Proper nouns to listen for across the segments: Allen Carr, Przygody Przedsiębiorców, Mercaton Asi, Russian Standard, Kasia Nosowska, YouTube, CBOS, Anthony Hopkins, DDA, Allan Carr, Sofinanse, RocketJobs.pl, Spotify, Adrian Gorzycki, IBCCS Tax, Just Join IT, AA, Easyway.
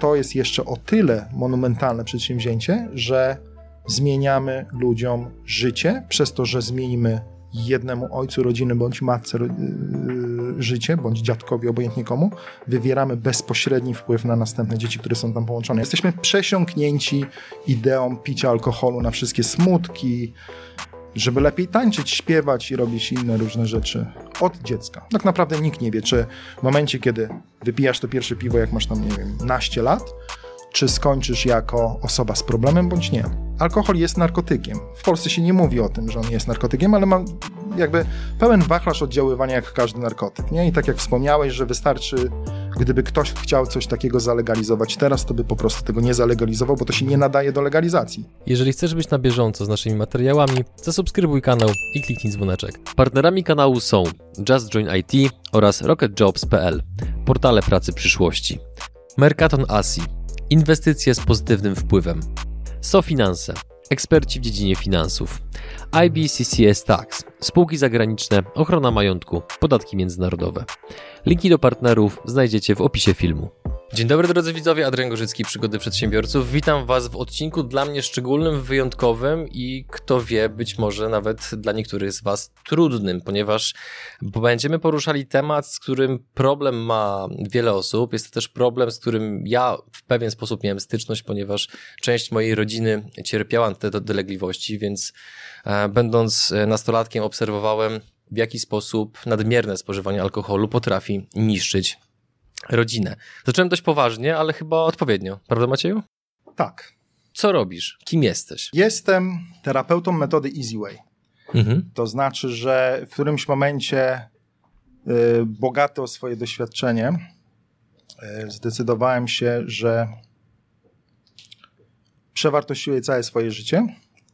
To jest jeszcze o tyle monumentalne przedsięwzięcie, że zmieniamy ludziom życie przez to, że zmienimy jednemu ojcu rodziny bądź matce życie, bądź dziadkowi, obojętnie komu, wywieramy bezpośredni wpływ na następne dzieci, które są tam połączone. Jesteśmy przesiąknięci ideą picia alkoholu na wszystkie smutki, żeby lepiej tańczyć, śpiewać i robić inne różne rzeczy od dziecka. Tak naprawdę nikt nie wie, czy w momencie, kiedy wypijasz to pierwsze piwo, jak masz tam, nie wiem, naście lat, czy skończysz jako osoba z problemem, bądź nie. Alkohol jest narkotykiem. W Polsce się nie mówi o tym, że on jest narkotykiem, ale ma jakby pełen wachlarz oddziaływania jak każdy narkotyk, nie? I tak jak wspomniałeś, że wystarczy, gdyby ktoś chciał coś takiego zalegalizować teraz, to by po prostu tego nie zalegalizował, bo to się nie nadaje do legalizacji. Jeżeli chcesz być na bieżąco z naszymi materiałami, zasubskrybuj kanał i kliknij dzwoneczek. Partnerami kanału są Just Join IT oraz RocketJobs.pl, portale pracy przyszłości. Mercaton Asi, inwestycje z pozytywnym wpływem. Sofinanse, eksperci w dziedzinie finansów. IBCCS Tax, spółki zagraniczne, ochrona majątku, podatki międzynarodowe. Linki do partnerów znajdziecie w opisie filmu. Dzień dobry drodzy widzowie, Adrian Gorzycki, Przygody Przedsiębiorców. Witam Was w odcinku dla mnie szczególnym, wyjątkowym i kto wie, być może nawet dla niektórych z Was trudnym, ponieważ będziemy poruszali temat, z którym problem ma wiele osób. Jest to też problem, z którym ja w pewien sposób miałem styczność, ponieważ część mojej rodziny cierpiała na te dolegliwości, więc będąc nastolatkiem obserwowałem, w jaki sposób nadmierne spożywanie alkoholu potrafi niszczyć rodzinę. Zacząłem dość poważnie, ale chyba odpowiednio. Prawda, Macieju? Tak. Co robisz? Kim jesteś? Jestem terapeutą metody Easyway. Mhm. To znaczy, że w którymś momencie bogaty o swoje doświadczenie zdecydowałem się, że przewartościuję całe swoje życie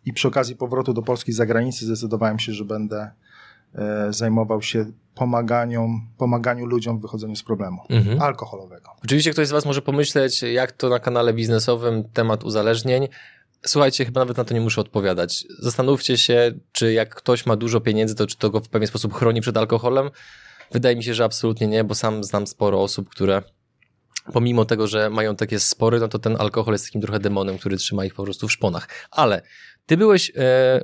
i przy okazji powrotu do Polski z zagranicy zdecydowałem się, że będę zajmował się pomaganiu ludziom w wychodzeniu z problemu alkoholowego. Oczywiście ktoś z Was może pomyśleć, jak to na kanale biznesowym temat uzależnień. Słuchajcie, chyba nawet na to nie muszę odpowiadać. Zastanówcie się, czy jak ktoś ma dużo pieniędzy, to czy to go w pewien sposób chroni przed alkoholem? Wydaje mi się, że absolutnie nie, bo sam znam sporo osób, które pomimo tego, że majątek jest spory, no to ten alkohol jest takim trochę demonem, który trzyma ich po prostu w szponach. Ale Ty byłeś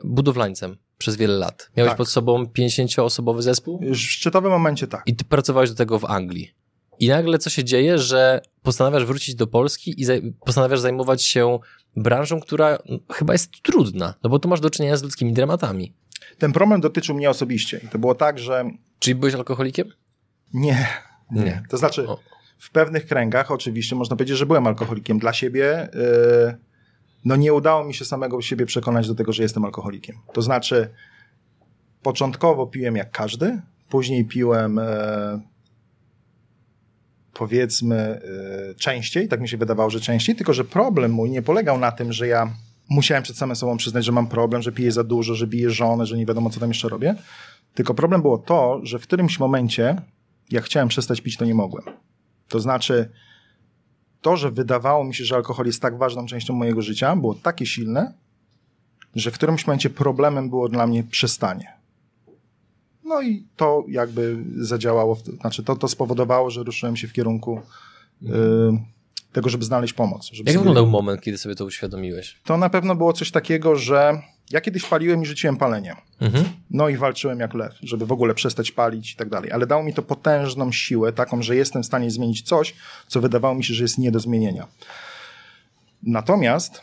budowlańcem przez wiele lat. Miałeś tak. Pod sobą 50-osobowy zespół? W szczytowym momencie tak. I Ty pracowałeś do tego w Anglii. I nagle co się dzieje, że postanawiasz wrócić do Polski i postanawiasz zajmować się branżą, która chyba jest trudna, no bo tu masz do czynienia z ludzkimi dramatami. Ten problem dotyczył mnie osobiście. I to było tak, że... Czyli byłeś alkoholikiem? Nie. To znaczy... W pewnych kręgach oczywiście można powiedzieć, że byłem alkoholikiem dla siebie. No nie udało mi się samego siebie przekonać do tego, że jestem alkoholikiem. To znaczy początkowo piłem jak każdy, później piłem powiedzmy częściej, tak mi się wydawało, że częściej, tylko że problem mój nie polegał na tym, że ja musiałem przed samym sobą przyznać, że mam problem, że piję za dużo, że biję żonę, że nie wiadomo co tam jeszcze robię. Tylko problem było to, że w którymś momencie jak chciałem przestać pić, to nie mogłem. To znaczy, to, że wydawało mi się, że alkohol jest tak ważną częścią mojego życia, było takie silne, że w którymś momencie problemem było dla mnie przestanie. No i to jakby zadziałało, znaczy to spowodowało, że ruszyłem się w kierunku tego, żeby znaleźć pomoc. Jak wyglądał moment, kiedy sobie to uświadomiłeś? To na pewno było coś takiego, że ja kiedyś paliłem i rzuciłem palenie. Mhm. No i walczyłem jak lew, żeby w ogóle przestać palić i tak dalej. Ale dało mi to potężną siłę, taką, że jestem w stanie zmienić coś, co wydawało mi się, że jest nie do zmienienia. Natomiast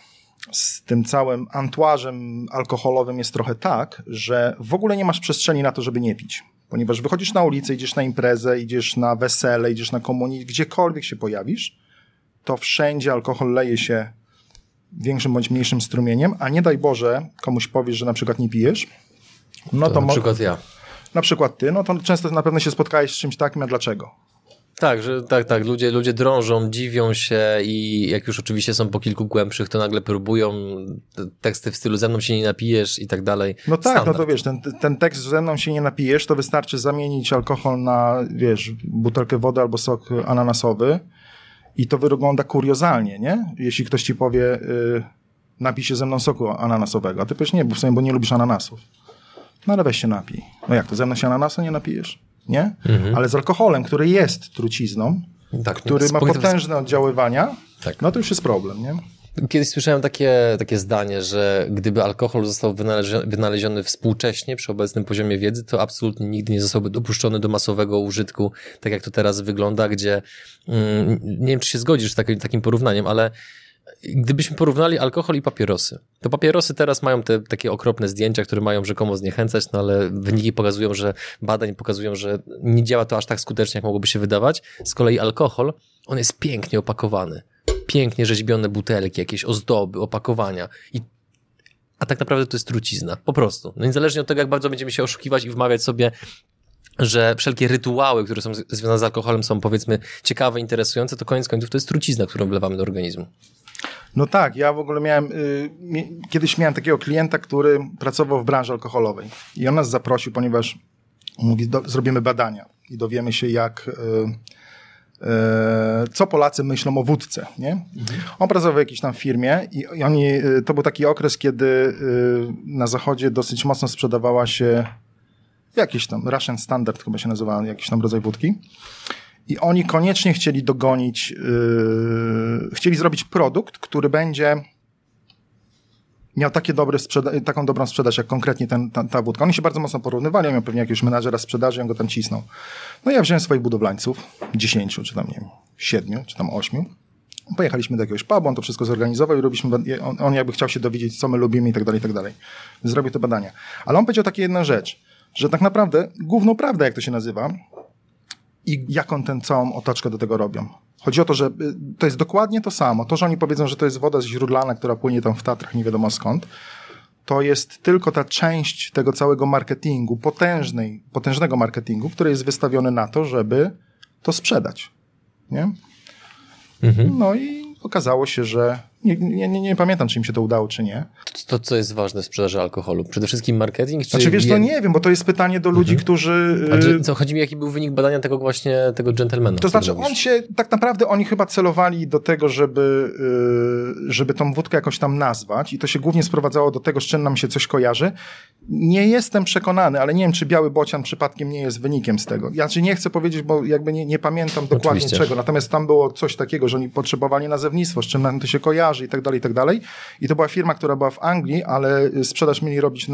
z tym całym antuażem alkoholowym jest trochę tak, że w ogóle nie masz przestrzeni na to, żeby nie pić. Ponieważ wychodzisz na ulicę, idziesz na imprezę, idziesz na wesele, idziesz na komunię, gdziekolwiek się pojawisz, to wszędzie alkohol leje się większym bądź mniejszym strumieniem, a nie daj Boże komuś powiesz, że na przykład nie pijesz. No to na przykład ja. Na przykład ty, no to często na pewno się spotkałeś z czymś takim, a dlaczego? Tak, że tak. Ludzie drążą, dziwią się i jak już oczywiście są po kilku głębszych, to nagle próbują teksty w stylu ze mną się nie napijesz i tak dalej. No tak, standard. No to wiesz, ten tekst ze mną się nie napijesz, to wystarczy zamienić alkohol na, wiesz, butelkę wody albo sok ananasowy. I to wygląda kuriozalnie, nie? Jeśli ktoś ci powie, napij się ze mną soku ananasowego, a ty powiesz nie, bo w sumie, bo nie lubisz ananasów. No ale weź się napij. No jak to, ze mną się ananasa nie napijesz, nie? Mhm. Ale z alkoholem, który jest trucizną, tak, który ma potężne oddziaływania, Tak. No to już jest problem, nie? Kiedyś słyszałem takie zdanie, że gdyby alkohol został wynaleziony współcześnie przy obecnym poziomie wiedzy, to absolutnie nigdy nie zostałby dopuszczony do masowego użytku, tak jak to teraz wygląda, gdzie nie wiem, czy się zgodzisz z takim porównaniem, ale gdybyśmy porównali alkohol i papierosy, to papierosy teraz mają te takie okropne zdjęcia, które mają rzekomo zniechęcać, no ale wyniki badań pokazują, że nie działa to aż tak skutecznie, jak mogłoby się wydawać. Z kolei alkohol, on jest pięknie opakowany. Pięknie rzeźbione butelki, jakieś ozdoby, opakowania. A tak naprawdę to jest trucizna, po prostu. No niezależnie od tego, jak bardzo będziemy się oszukiwać i wmawiać sobie, że wszelkie rytuały, które są związane z alkoholem, są powiedzmy ciekawe, interesujące, to koniec końców to jest trucizna, którą wlewamy do organizmu. No tak, ja w ogóle kiedyś miałem takiego klienta, który pracował w branży alkoholowej i on nas zaprosił, ponieważ mówi, zrobimy badania i dowiemy się, jak... co Polacy myślą o wódce, nie? Mhm. On pracował w jakiejś tam firmie i oni, to był taki okres, kiedy na zachodzie dosyć mocno sprzedawała się jakiś tam Russian Standard, chyba się nazywała, jakiś tam rodzaj wódki i oni koniecznie chcieli dogonić, chcieli zrobić produkt, który będzie miał taką dobrą sprzedaż, jak konkretnie ta wódka. Oni się bardzo mocno porównywali, on miał pewnie jakiegoś menadżera sprzedaży, on go tam cisnął. No ja wziąłem swoich budowlańców, 10, czy tam nie wiem, 7, czy tam 8. Pojechaliśmy do jakiegoś pubu, on to wszystko zorganizował i robiliśmy, on jakby chciał się dowiedzieć, co my lubimy i tak dalej. Zrobił te badania. Ale on powiedział takie jedną rzecz, że tak naprawdę główną prawdę, jak to się nazywa, i jaką tę całą otoczkę do tego robią. Chodzi o to, że to jest dokładnie to samo. To, że oni powiedzą, że to jest woda źródlana, która płynie tam w Tatrach, nie wiadomo skąd, to jest tylko ta część tego całego marketingu, potężnego marketingu, który jest wystawiony na to, żeby to sprzedać. Nie? Mhm. No i okazało się, że nie pamiętam, czy im się to udało, czy nie. To co jest ważne w sprzedaży alkoholu? Przede wszystkim marketing? Czy znaczy wiesz, to nie wiem, bo to jest pytanie do ludzi, którzy... Co chodzi mi, jaki był wynik badania tego właśnie, tego dżentelmena? To znaczy oni chyba celowali do tego, żeby tą wódkę jakoś tam nazwać i to się głównie sprowadzało do tego, z czym nam się coś kojarzy. Nie jestem przekonany, ale nie wiem, czy biały bocian przypadkiem nie jest wynikiem z tego. Ja nie chcę powiedzieć, bo jakby nie pamiętam dokładnie czego, natomiast tam było coś takiego, że oni potrzebowali nazewnictwo, z czym nam to się kojarzy, i tak dalej, i tak dalej. I to była firma, która była w Anglii, ale sprzedaż mieli robić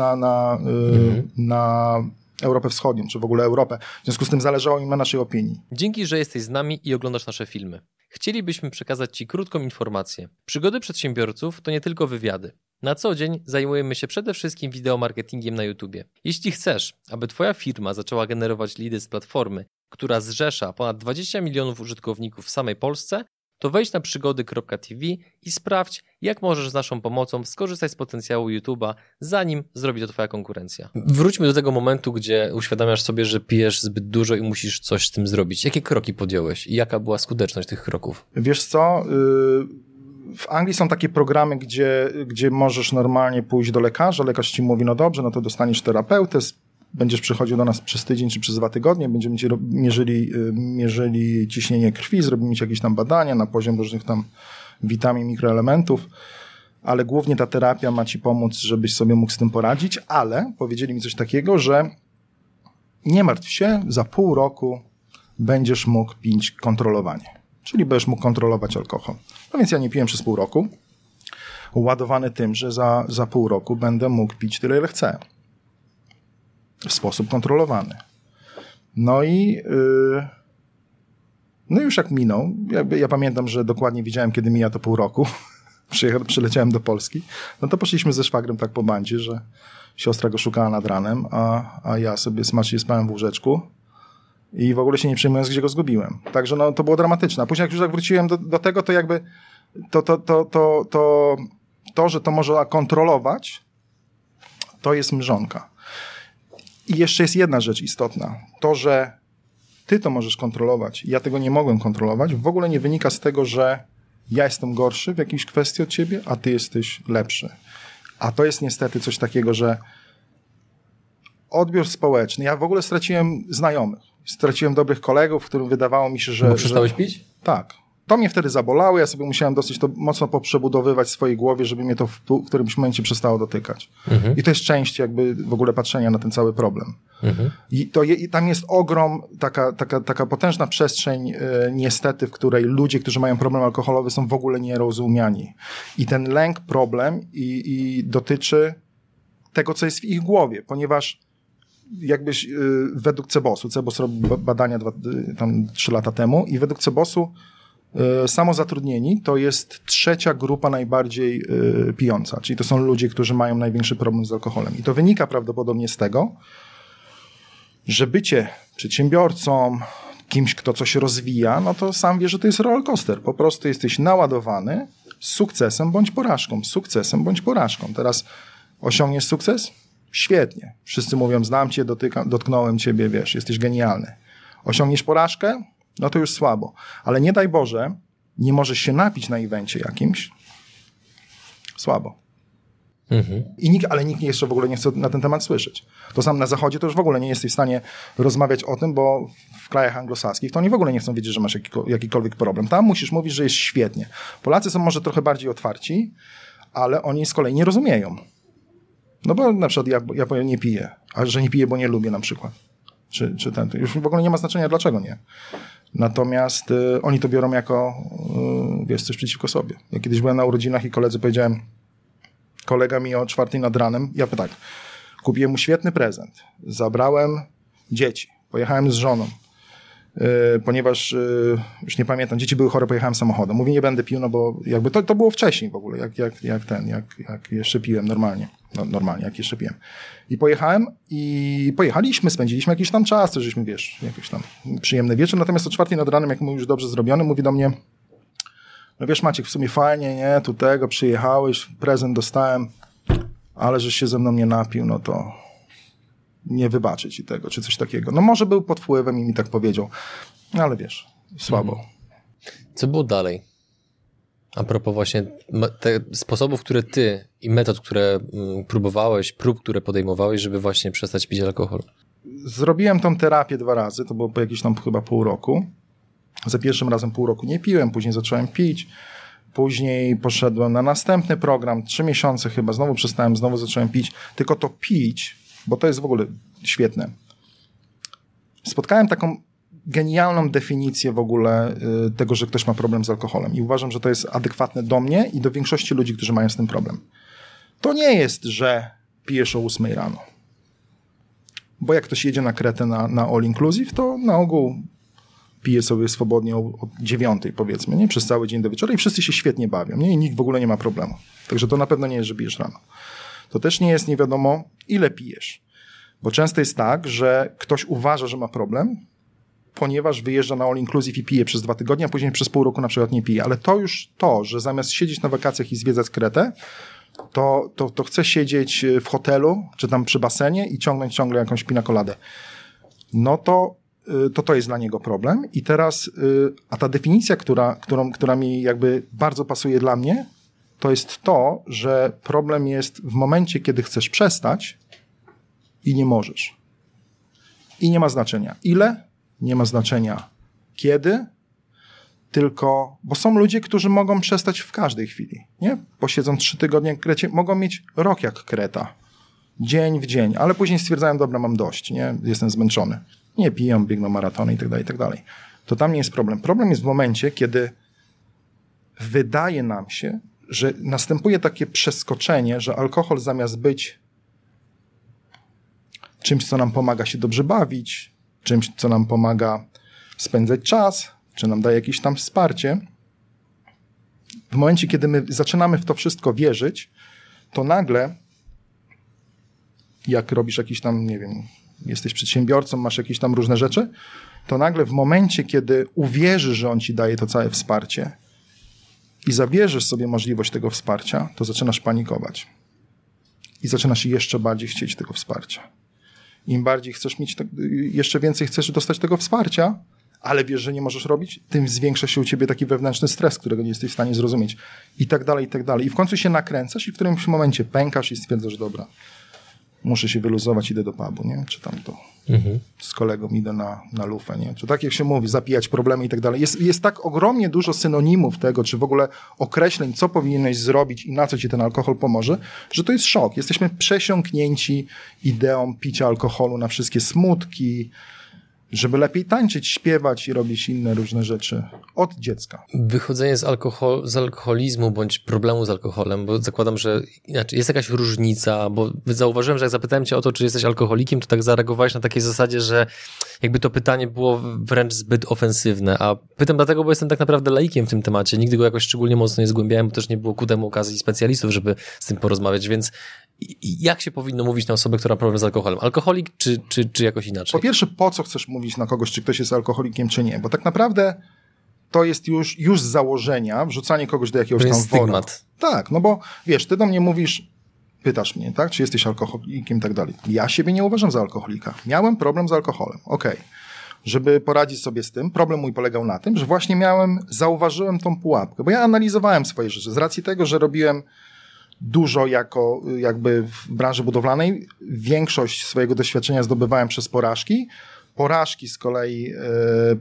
na Europę Wschodnią, czy w ogóle Europę. W związku z tym zależało im na naszej opinii. Dzięki, że jesteś z nami i oglądasz nasze filmy. Chcielibyśmy przekazać Ci krótką informację. Przygody przedsiębiorców to nie tylko wywiady. Na co dzień zajmujemy się przede wszystkim wideomarketingiem na YouTubie. Jeśli chcesz, aby Twoja firma zaczęła generować leady z platformy, która zrzesza ponad 20 milionów użytkowników w samej Polsce, to wejdź na przygody.tv i sprawdź, jak możesz z naszą pomocą skorzystać z potencjału YouTube'a, zanim zrobi to Twoja konkurencja. Wróćmy do tego momentu, gdzie uświadamiasz sobie, że pijesz zbyt dużo i musisz coś z tym zrobić. Jakie kroki podjąłeś i jaka była skuteczność tych kroków? Wiesz co, w Anglii są takie programy, gdzie możesz normalnie pójść do lekarza, lekarz ci mówi, no dobrze, no to dostaniesz terapeutę, będziesz przychodził do nas przez tydzień czy przez 2 tygodnie, będziemy ci mierzyli ciśnienie krwi, zrobimy ci jakieś tam badania na poziom różnych tam witamin, mikroelementów, ale głównie ta terapia ma ci pomóc, żebyś sobie mógł z tym poradzić, ale powiedzieli mi coś takiego, że nie martw się, za pół roku będziesz mógł pić kontrolowanie, czyli będziesz mógł kontrolować alkohol. No więc ja nie piłem przez pół roku, ładowany tym, że za pół roku będę mógł pić tyle, ile chcę. W sposób kontrolowany. No i już jak minął, ja pamiętam, że dokładnie widziałem, kiedy mija to pół roku, przyleciałem do Polski, no to poszliśmy ze szwagrem tak po bandzie, że siostra go szukała nad ranem, a ja sobie smacznie spałem w łóżeczku i w ogóle się nie przejmując, gdzie go zgubiłem. Także no, to było dramatyczne. A później jak już tak wróciłem do tego, to jakby to, że to można kontrolować, to jest mrzonka. I jeszcze jest jedna rzecz istotna. To, że ty to możesz kontrolować, ja tego nie mogłem kontrolować, w ogóle nie wynika z tego, że ja jestem gorszy w jakiejś kwestii od ciebie, a ty jesteś lepszy. A to jest niestety coś takiego, że odbiór społeczny. Ja w ogóle straciłem znajomych, straciłem dobrych kolegów, którym wydawało mi się, że... Bo przestałeś pić? Tak. To mnie wtedy zabolało, ja sobie musiałem dosyć to mocno poprzebudowywać w swojej głowie, żeby mnie to w którymś momencie przestało dotykać. Mhm. I to jest część jakby w ogóle patrzenia na ten cały problem. Mhm. I tam jest ogrom, taka potężna przestrzeń niestety, w której ludzie, którzy mają problem alkoholowy, są w ogóle nierozumiani. I ten lęk, problem i dotyczy tego, co jest w ich głowie, ponieważ jakbyś według CBOS-u, CBOS robił badania 3 lata temu i według CBOS-u samozatrudnieni to jest 3. grupa najbardziej pijąca, czyli to są ludzie, którzy mają największy problem z alkoholem. I to wynika prawdopodobnie z tego, że bycie przedsiębiorcą, kimś, kto coś rozwija, no to sam wie, że to jest rollercoaster. Po prostu jesteś naładowany z sukcesem bądź porażką, sukcesem bądź porażką. Teraz osiągniesz sukces? Świetnie. Wszyscy mówią, znam cię, dotknąłem ciebie, wiesz, jesteś genialny. Osiągniesz porażkę? No to już słabo. Ale nie daj Boże, nie możesz się napić na evencie jakimś. Słabo. Mhm. Ale nikt jeszcze w ogóle nie chce na ten temat słyszeć. To sam na zachodzie to już w ogóle nie jesteś w stanie rozmawiać o tym, bo w krajach anglosaskich to oni w ogóle nie chcą wiedzieć, że masz jakikolwiek problem. Tam musisz mówić, że jest świetnie. Polacy są może trochę bardziej otwarci, ale oni z kolei nie rozumieją. No bo na przykład ja powiem, nie piję. A że nie piję, bo nie lubię na przykład. Czy ten, już w ogóle nie ma znaczenia, dlaczego nie. Natomiast oni to biorą jako, wiesz, coś przeciwko sobie. Ja kiedyś byłem na urodzinach i koledzy powiedziałem, kolega mi o 4:00 nad ranem, ja tak, kupiłem mu świetny prezent, zabrałem dzieci, pojechałem z żoną, ponieważ, już nie pamiętam, dzieci były chore, pojechałem samochodem. Mówi, nie będę pił, no bo jakby to było wcześniej w ogóle, jak jeszcze piłem normalnie. No, normalnie, jak jeszcze piłem. I pojechałem i pojechaliśmy, spędziliśmy jakiś tam czas, to żeśmy, wiesz, jakiś tam przyjemny wieczór, natomiast o 4:00 nad ranem, jak mu już dobrze zrobiony, mówi do mnie, no wiesz Maciek, w sumie fajnie, nie, tu tego, przyjechałeś, prezent dostałem, ale żeś się ze mną nie napił, no to nie wybaczę ci tego, czy coś takiego. No może był pod wpływem i mi tak powiedział, ale wiesz, słabo. Co było dalej? A propos właśnie te sposobów, które ty i metod, które próbowałeś, które podejmowałeś, żeby właśnie przestać pić alkohol. Zrobiłem tą terapię 2 razy, to było po jakieś tam chyba pół roku. Za pierwszym razem pół roku nie piłem, później zacząłem pić, później poszedłem na następny program, 3 miesiące chyba, znowu przestałem, znowu zacząłem pić, tylko to pić, bo to jest w ogóle świetne. Spotkałem taką genialną definicję w ogóle tego, że ktoś ma problem z alkoholem i uważam, że to jest adekwatne do mnie i do większości ludzi, którzy mają z tym problem. To nie jest, że pijesz o 8:00 rano, bo jak ktoś jedzie na Kretę na all inclusive, to na ogół pije sobie swobodnie od 9:00 powiedzmy, nie? Przez cały dzień do wieczora i wszyscy się świetnie bawią, nie? I nikt w ogóle nie ma problemu. Także to na pewno nie jest, że pijesz rano. To też nie jest nie wiadomo ile pijesz, bo często jest tak, że ktoś uważa, że ma problem, ponieważ wyjeżdża na all inclusive i pije przez 2 tygodnie, a później przez pół roku na przykład nie pije. Ale to już to, że zamiast siedzieć na wakacjach i zwiedzać Kretę, to chce siedzieć w hotelu, czy tam przy basenie i ciągnąć ciągle jakąś pinakoladę. No to jest dla niego problem. I teraz, a ta definicja, która mi jakby bardzo pasuje dla mnie, to jest to, że problem jest w momencie, kiedy chcesz przestać i nie możesz. I nie ma znaczenia ile, nie ma znaczenia kiedy, tylko, bo są ludzie, którzy mogą przestać w każdej chwili, nie? Posiedzą 3 tygodnie w Krecie, mogą mieć rok jak Kreta, dzień w dzień, ale później stwierdzają, dobra, mam dość, nie? Jestem zmęczony, nie piją, biegną maratony itd. To tam nie jest problem. Problem jest w momencie, kiedy wydaje nam się, że następuje takie przeskoczenie, że alkohol zamiast być czymś, co nam pomaga się dobrze bawić, czymś, co nam pomaga spędzać czas, czy nam daje jakieś tam wsparcie. W momencie, kiedy my zaczynamy w to wszystko wierzyć, to nagle, jak robisz jakiś tam, nie wiem, jesteś przedsiębiorcą, masz jakieś tam różne rzeczy, to nagle w momencie, kiedy uwierzysz, że on ci daje to całe wsparcie i zabierzesz sobie możliwość tego wsparcia, to zaczynasz panikować. I zaczynasz jeszcze bardziej chcieć tego wsparcia. Im bardziej chcesz mieć, jeszcze więcej chcesz dostać tego wsparcia, ale wiesz, że nie możesz robić, tym zwiększa się u ciebie taki wewnętrzny stres, którego nie jesteś w stanie zrozumieć. I tak dalej, i tak dalej. I w końcu się nakręcasz i w którymś momencie pękasz i stwierdzasz, dobra, muszę się wyluzować, idę do pubu, nie? Czy tam to z kolegą idę na lufę, nie? Czy tak jak się mówi, zapijać problemy i tak dalej. Jest tak ogromnie dużo synonimów tego, czy w ogóle określeń, co powinieneś zrobić i na co ci ten alkohol pomoże, że to jest szok. Jesteśmy przesiąknięci ideą picia alkoholu na wszystkie smutki, żeby lepiej tańczyć, śpiewać i robić inne różne rzeczy od dziecka. Wychodzenie z alkoholizmu bądź problemu z alkoholem, bo zakładam, że inaczej, jest jakaś różnica, bo zauważyłem, że jak zapytałem cię o to, czy jesteś alkoholikiem, to tak zareagowałeś na takiej zasadzie, że jakby to pytanie było wręcz zbyt ofensywne, a pytam dlatego, bo jestem tak naprawdę laikiem w tym temacie, nigdy go jakoś szczególnie mocno nie zgłębiałem, bo też nie było ku temu okazji specjalistów, żeby z tym porozmawiać, więc jak się powinno mówić na osobę, która ma problem z alkoholem? Alkoholik czy jakoś inaczej? Po pierwsze, po co chcesz mówić na kogoś, czy ktoś jest alkoholikiem, czy nie? Bo tak naprawdę to jest już z założenia wrzucanie kogoś do jakiegoś tam wora. Tak, no bo wiesz, ty do mnie mówisz, pytasz mnie, tak, czy jesteś alkoholikiem i tak dalej. Ja siebie nie uważam za alkoholika. Miałem problem z alkoholem. Okej. Żeby poradzić sobie z tym, problem mój polegał na tym, że właśnie zauważyłem tą pułapkę, bo ja analizowałem swoje rzeczy. Z racji tego, że robiłem dużo jako jakby w branży budowlanej, większość swojego doświadczenia zdobywałem przez porażki. Porażki z kolei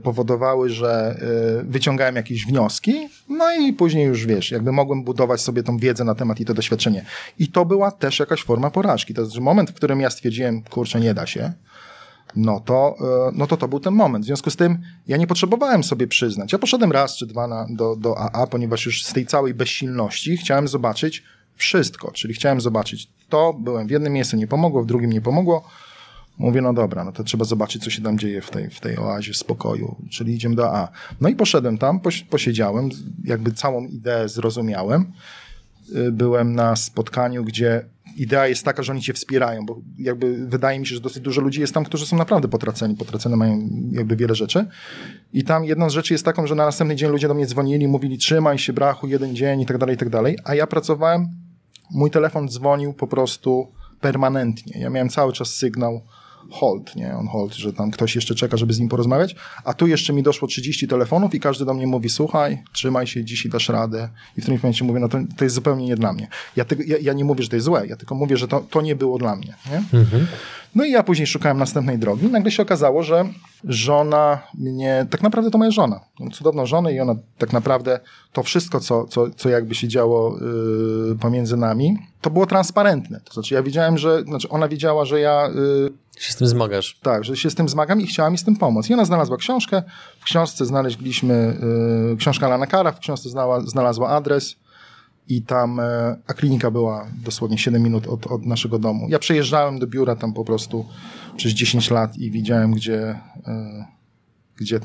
powodowały, że wyciągałem jakieś wnioski, no i później już wiesz, jakby mogłem budować sobie tą wiedzę na temat i to doświadczenie. I to była też jakaś forma porażki. To znaczy moment, w którym ja stwierdziłem, kurczę, nie da się, no to był ten moment. W związku z tym ja nie potrzebowałem sobie przyznać. Ja poszedłem raz czy dwa do AA, ponieważ już z tej całej bezsilności chciałem zobaczyć wszystko, czyli chciałem zobaczyć to, byłem w jednym miejscu, nie pomogło, w drugim nie pomogło. Mówię, no dobra, no to trzeba zobaczyć, co się tam dzieje w tej oazie spokoju, czyli idziemy do A. No i poszedłem tam, posiedziałem, jakby całą ideę zrozumiałem. Byłem na spotkaniu, gdzie idea jest taka, że oni cię wspierają, bo jakby wydaje mi się, że dosyć dużo ludzi jest tam, którzy są naprawdę potraceni mają jakby wiele rzeczy. I tam jedną z rzeczy jest taką, że na następny dzień ludzie do mnie dzwonili, mówili, trzymaj się, brachu, jeden dzień i tak dalej, a ja pracowałem, mój telefon dzwonił po prostu permanentnie. Ja miałem cały czas sygnał hold, nie? On hold, że tam ktoś jeszcze czeka, żeby z nim porozmawiać, a tu jeszcze mi doszło 30 telefonów i każdy do mnie mówi, słuchaj, trzymaj się, dzisiaj dasz radę. I w którymś momencie mówię, no to jest zupełnie nie dla mnie. Ja nie mówię, że to jest złe, ja tylko mówię, że to nie było dla mnie. Nie? Mhm. No i ja później szukałem następnej drogi. Nagle się okazało, że żona mnie, tak naprawdę to moja żona, mam cudowną żonę i ona tak naprawdę to wszystko, co jakby się działo pomiędzy nami, to było transparentne. To znaczy ja wiedziałem, ona wiedziała, że ja... się z tym zmagasz. Tak, że się z tym zmagam i chciała mi z tym pomóc. I ona znalazła książkę, w książce znaleźliśmy książkę Allena Carra, w książce znalazła adres i tam, a klinika była dosłownie 7 minut od naszego domu. Ja przejeżdżałem do biura tam po prostu przez 10 lat i widziałem, gdzie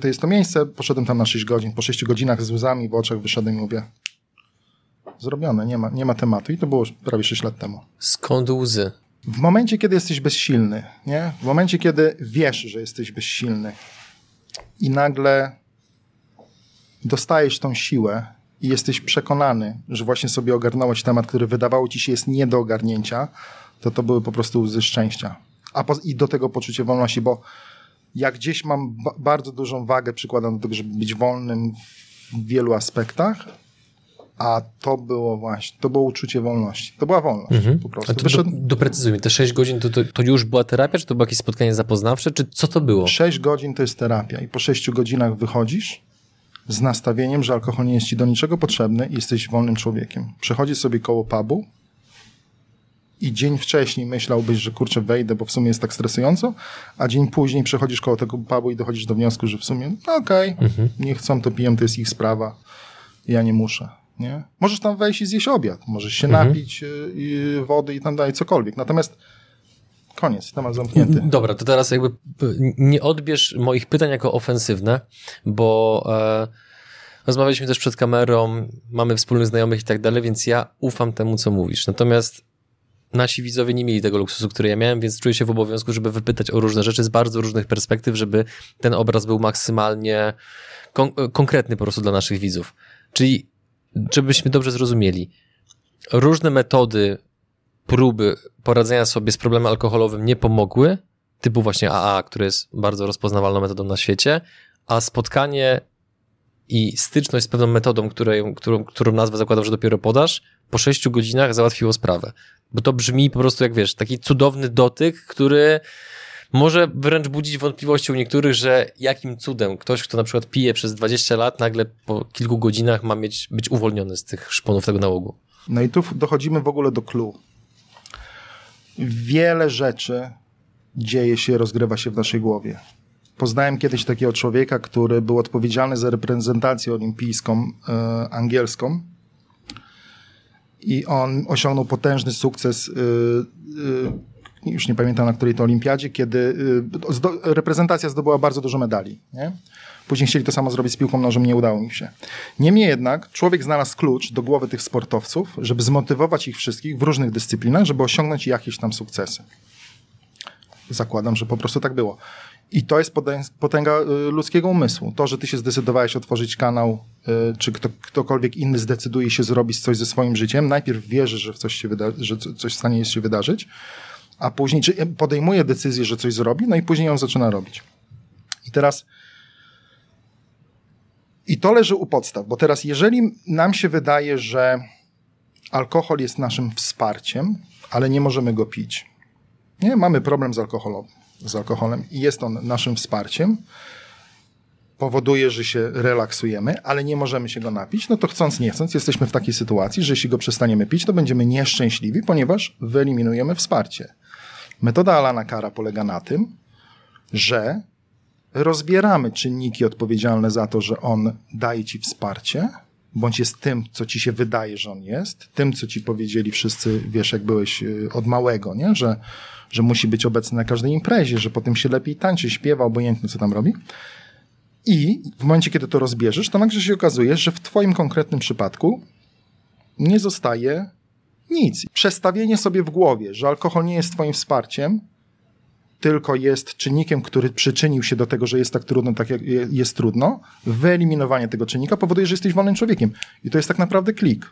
to jest to miejsce. Poszedłem tam na 6 godzin. Po 6 godzinach z łzami w oczach wyszedłem i mówię, zrobione, nie ma tematu. I to było prawie 6 lat temu. Skąd łzy? W momencie, kiedy jesteś bezsilny, nie? W momencie, kiedy wiesz, że jesteś bezsilny i nagle dostajesz tą siłę i jesteś przekonany, że właśnie sobie ogarnąłeś temat, który wydawało ci się jest nie do ogarnięcia, to były po prostu łzy szczęścia. I do tego poczucie wolności, bo ja gdzieś mam bardzo dużą wagę przykładam do tego, żeby być wolnym w wielu aspektach, a to było uczucie wolności. To była wolność po prostu. A to doprecyzujmy, te 6 godzin to już była terapia, czy to było jakieś spotkanie zapoznawcze, czy co to było? 6 godzin to jest terapia i po 6 godzinach wychodzisz z nastawieniem, że alkohol nie jest ci do niczego potrzebny i jesteś wolnym człowiekiem. Przechodzisz sobie koło pubu i dzień wcześniej myślałbyś, że kurczę wejdę, bo w sumie jest tak stresująco, a dzień później przechodzisz koło tego pubu i dochodzisz do wniosku, że w sumie niech chcą to piją, to jest ich sprawa, ja nie muszę. Nie? Możesz tam wejść i zjeść obiad, możesz się napić wody i tam dalej, cokolwiek. Natomiast koniec, temat zamknięty. Dobra, to teraz jakby nie odbierz moich pytań jako ofensywne, bo rozmawialiśmy też przed kamerą, mamy wspólnych znajomych i tak dalej, więc ja ufam temu, co mówisz. Natomiast nasi widzowie nie mieli tego luksusu, który ja miałem, więc czuję się w obowiązku, żeby wypytać o różne rzeczy z bardzo różnych perspektyw, żeby ten obraz był maksymalnie konkretny po prostu dla naszych widzów. Czyli żebyśmy dobrze zrozumieli, różne metody próby poradzenia sobie z problemem alkoholowym nie pomogły, typu właśnie AA, które jest bardzo rozpoznawalną metodą na świecie, a spotkanie i styczność z pewną metodą, którą nazwę zakładam, że dopiero podasz, po 6 godzinach załatwiło sprawę. Bo to brzmi po prostu jak, wiesz, taki cudowny dotyk, który może wręcz budzić wątpliwości u niektórych, że jakim cudem ktoś, kto na przykład pije przez 20 lat, nagle po kilku godzinach ma być uwolniony z tych szponów tego nałogu. No i tu dochodzimy w ogóle do clue. Wiele rzeczy dzieje się, rozgrywa się w naszej głowie. Poznałem kiedyś takiego człowieka, który był odpowiedzialny za reprezentację olimpijską, angielską, i on osiągnął potężny sukces, już nie pamiętam na której to olimpiadzie, kiedy reprezentacja zdobyła bardzo dużo medali, nie? Później chcieli to samo zrobić z piłką nożną, nie udało im się. Niemniej jednak człowiek znalazł klucz do głowy tych sportowców, żeby zmotywować ich wszystkich w różnych dyscyplinach, żeby osiągnąć jakieś tam sukcesy. Zakładam, że po prostu tak było. I to jest potęga ludzkiego umysłu. To, że ty się zdecydowałeś otworzyć kanał, czy ktokolwiek inny zdecyduje się zrobić coś ze swoim życiem, najpierw wierzy, że coś w stanie jest się wydarzyć, a później podejmuje decyzję, że coś zrobi, no i później ją zaczyna robić. I teraz... I to leży u podstaw, bo teraz jeżeli nam się wydaje, że alkohol jest naszym wsparciem, ale nie możemy go pić, nie? Mamy problem z alkoholem i jest on naszym wsparciem, powoduje, że się relaksujemy, ale nie możemy się go napić, no to chcąc nie chcąc jesteśmy w takiej sytuacji, że jeśli go przestaniemy pić, to będziemy nieszczęśliwi, ponieważ wyeliminujemy wsparcie. Metoda Allana Carra polega na tym, że rozbieramy czynniki odpowiedzialne za to, że on daje ci wsparcie, bądź jest tym, co ci się wydaje, że on jest, tym, co ci powiedzieli wszyscy, wiesz, jak byłeś od małego, nie? Że musi być obecny na każdej imprezie, że potem się lepiej tańczy, śpiewa, obojętnie co tam robi. I w momencie, kiedy to rozbierzesz, to nagle się okazuje, że w twoim konkretnym przypadku nie zostaje nic. Przestawienie sobie w głowie, że alkohol nie jest twoim wsparciem, tylko jest czynnikiem, który przyczynił się do tego, że jest tak trudno, tak jak jest trudno, wyeliminowanie tego czynnika powoduje, że jesteś wolnym człowiekiem. I to jest tak naprawdę klik.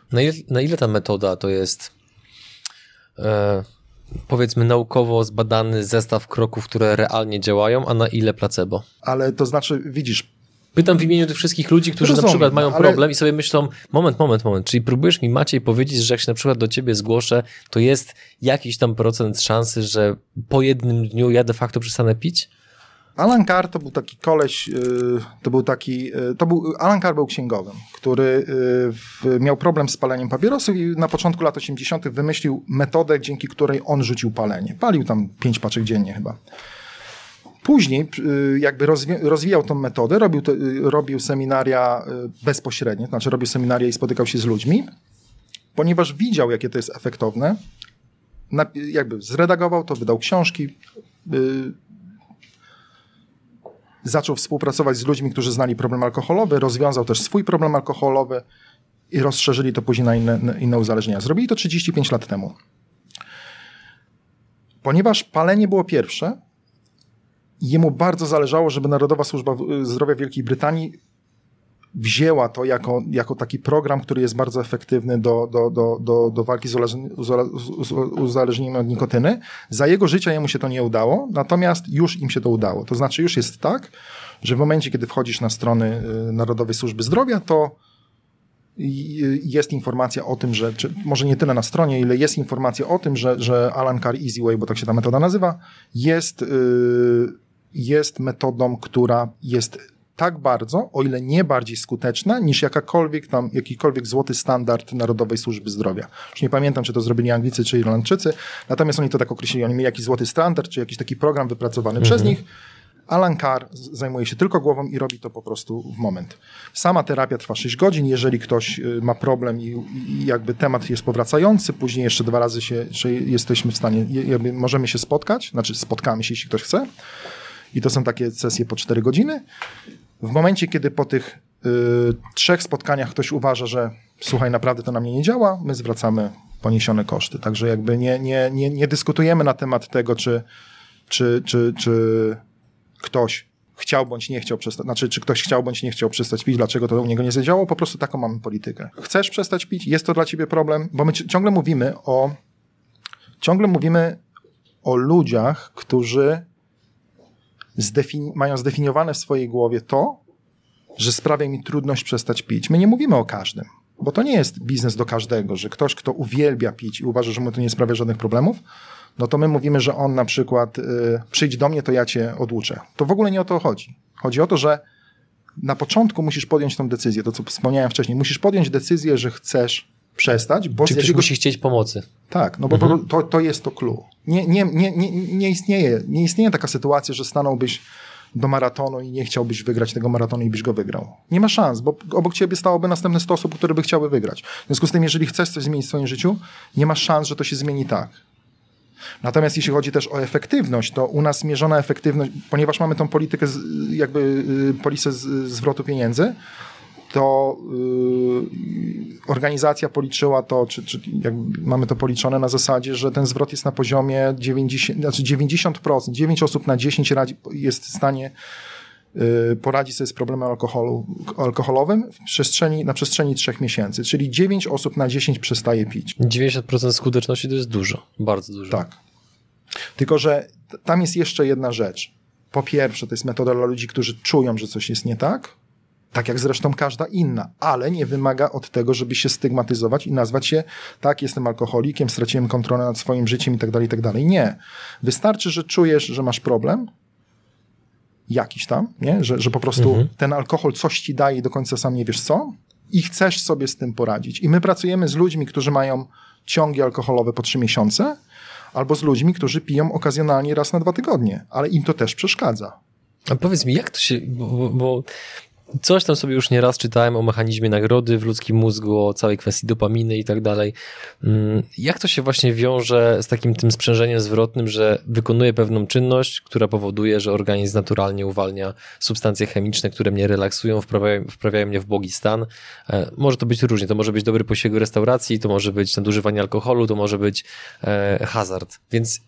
Na ile ta metoda to jest, powiedzmy, naukowo zbadany zestaw kroków, które realnie działają, a na ile placebo? Ale to znaczy, widzisz... Pytam w imieniu tych wszystkich ludzi, którzy rozumiem, na przykład mają problem i sobie myślą, moment, czyli próbujesz mi, Maciej, powiedzieć, że jak się na przykład do ciebie zgłoszę, to jest jakiś tam procent szansy, że po jednym dniu ja de facto przestanę pić? Allen Carr to był taki koleś, Allen Carr był księgowym, który miał problem z paleniem papierosów i na początku lat 80. wymyślił metodę, dzięki której on rzucił palenie. Palił tam 5 paczek dziennie chyba. Później jakby rozwijał tą metodę, robił seminaria bezpośrednie, znaczy robił seminaria i spotykał się z ludźmi, ponieważ widział, jakie to jest efektowne, jakby zredagował to, wydał książki, zaczął współpracować z ludźmi, którzy znali problem alkoholowy, rozwiązał też swój problem alkoholowy i rozszerzyli to później na inne uzależnienia. Zrobili to 35 lat temu. Ponieważ palenie było pierwsze, jemu bardzo zależało, żeby Narodowa Służba Zdrowia Wielkiej Brytanii wzięła to jako taki program, który jest bardzo efektywny do walki z uzależnieniem od nikotyny. Za jego życia jemu się to nie udało, natomiast już im się to udało. To znaczy już jest tak, że w momencie, kiedy wchodzisz na strony Narodowej Służby Zdrowia, to jest informacja o tym, że może nie tyle na stronie, ile jest informacja o tym, że Allen Carr Easyway, bo tak się ta metoda nazywa, jest metodą, która jest tak bardzo, o ile nie bardziej skuteczna, niż jakikolwiek złoty standard Narodowej Służby Zdrowia. Już nie pamiętam, czy to zrobili Anglicy, czy Irlandczycy, natomiast oni to tak określili, oni mieli jakiś złoty standard, czy jakiś taki program wypracowany przez nich. Allen Carr zajmuje się tylko głową i robi to po prostu w moment. Sama terapia trwa 6 godzin, jeżeli ktoś ma problem i jakby temat jest powracający, później jeszcze 2 razy jesteśmy w stanie, jakby możemy się spotkać, znaczy spotkamy się, jeśli ktoś chce. I to są takie sesje po 4 godziny. W momencie, kiedy po tych 3 spotkaniach ktoś uważa, że słuchaj, naprawdę to na mnie nie działa, my zwracamy poniesione koszty. Także jakby nie dyskutujemy na temat tego, czy ktoś chciał bądź nie chciał przestać, znaczy czy ktoś chciał bądź nie chciał przestać pić, dlaczego to u niego nie zadziałało, po prostu taką mamy politykę. Chcesz przestać pić? Jest to dla ciebie problem? Bo my ciągle mówimy o ludziach, którzy mają zdefiniowane w swojej głowie to, że sprawia mi trudność przestać pić. My nie mówimy o każdym, bo to nie jest biznes do każdego, że ktoś, kto uwielbia pić i uważa, że mu to nie sprawia żadnych problemów, no to my mówimy, że on na przykład przyjdź do mnie, to ja cię oduczę. To w ogóle nie o to chodzi. Chodzi o to, że na początku musisz podjąć tą decyzję, to co wspomniałem wcześniej. Musisz podjąć decyzję, że chcesz przestać, bo... Czy ktoś musi chcieć pomocy. Tak, no bo to jest to clue. Nie istnieje taka sytuacja, że stanąłbyś do maratonu i nie chciałbyś wygrać tego maratonu i byś go wygrał. Nie ma szans, bo obok ciebie stałoby następne 100 osób, które by chciały wygrać. W związku z tym, jeżeli chcesz coś zmienić w swoim życiu, nie ma szans, że to się zmieni tak. Natomiast jeśli chodzi też o efektywność, to u nas mierzona efektywność, ponieważ mamy tą politykę, jakby polisę zwrotu pieniędzy, to organizacja policzyła to, czy jakby mamy to policzone na zasadzie, że ten zwrot jest na poziomie 90%, 9 osób na 10 jest w stanie poradzić sobie z problemem alkoholowym na przestrzeni 3 miesięcy, czyli 9 osób na 10 przestaje pić. 90% skuteczności to jest dużo, bardzo dużo. Tak. Tylko że tam jest jeszcze jedna rzecz. Po pierwsze, to jest metoda dla ludzi, którzy czują, że coś jest nie tak jak zresztą każda inna, ale nie wymaga od tego, żeby się stygmatyzować i nazwać się, tak, jestem alkoholikiem, straciłem kontrolę nad swoim życiem i tak dalej. Nie. Wystarczy, że czujesz, że masz problem, jakiś tam, nie? Że po prostu ten alkohol coś ci daje i do końca sam nie wiesz co i chcesz sobie z tym poradzić. I my pracujemy z ludźmi, którzy mają ciągi alkoholowe po 3 miesiące albo z ludźmi, którzy piją okazjonalnie raz na 2 tygodnie, ale im to też przeszkadza. A powiedz mi, jak to się... Bo coś tam sobie już nieraz czytałem o mechanizmie nagrody w ludzkim mózgu, o całej kwestii dopaminy i tak dalej. Jak to się właśnie wiąże z takim tym sprzężeniem zwrotnym, że wykonuję pewną czynność, która powoduje, że organizm naturalnie uwalnia substancje chemiczne, które mnie relaksują, wprawiają mnie w bogi stan. Może to być różnie. To może być dobry posiłek w restauracji, to może być nadużywanie alkoholu, to może być hazard. Więc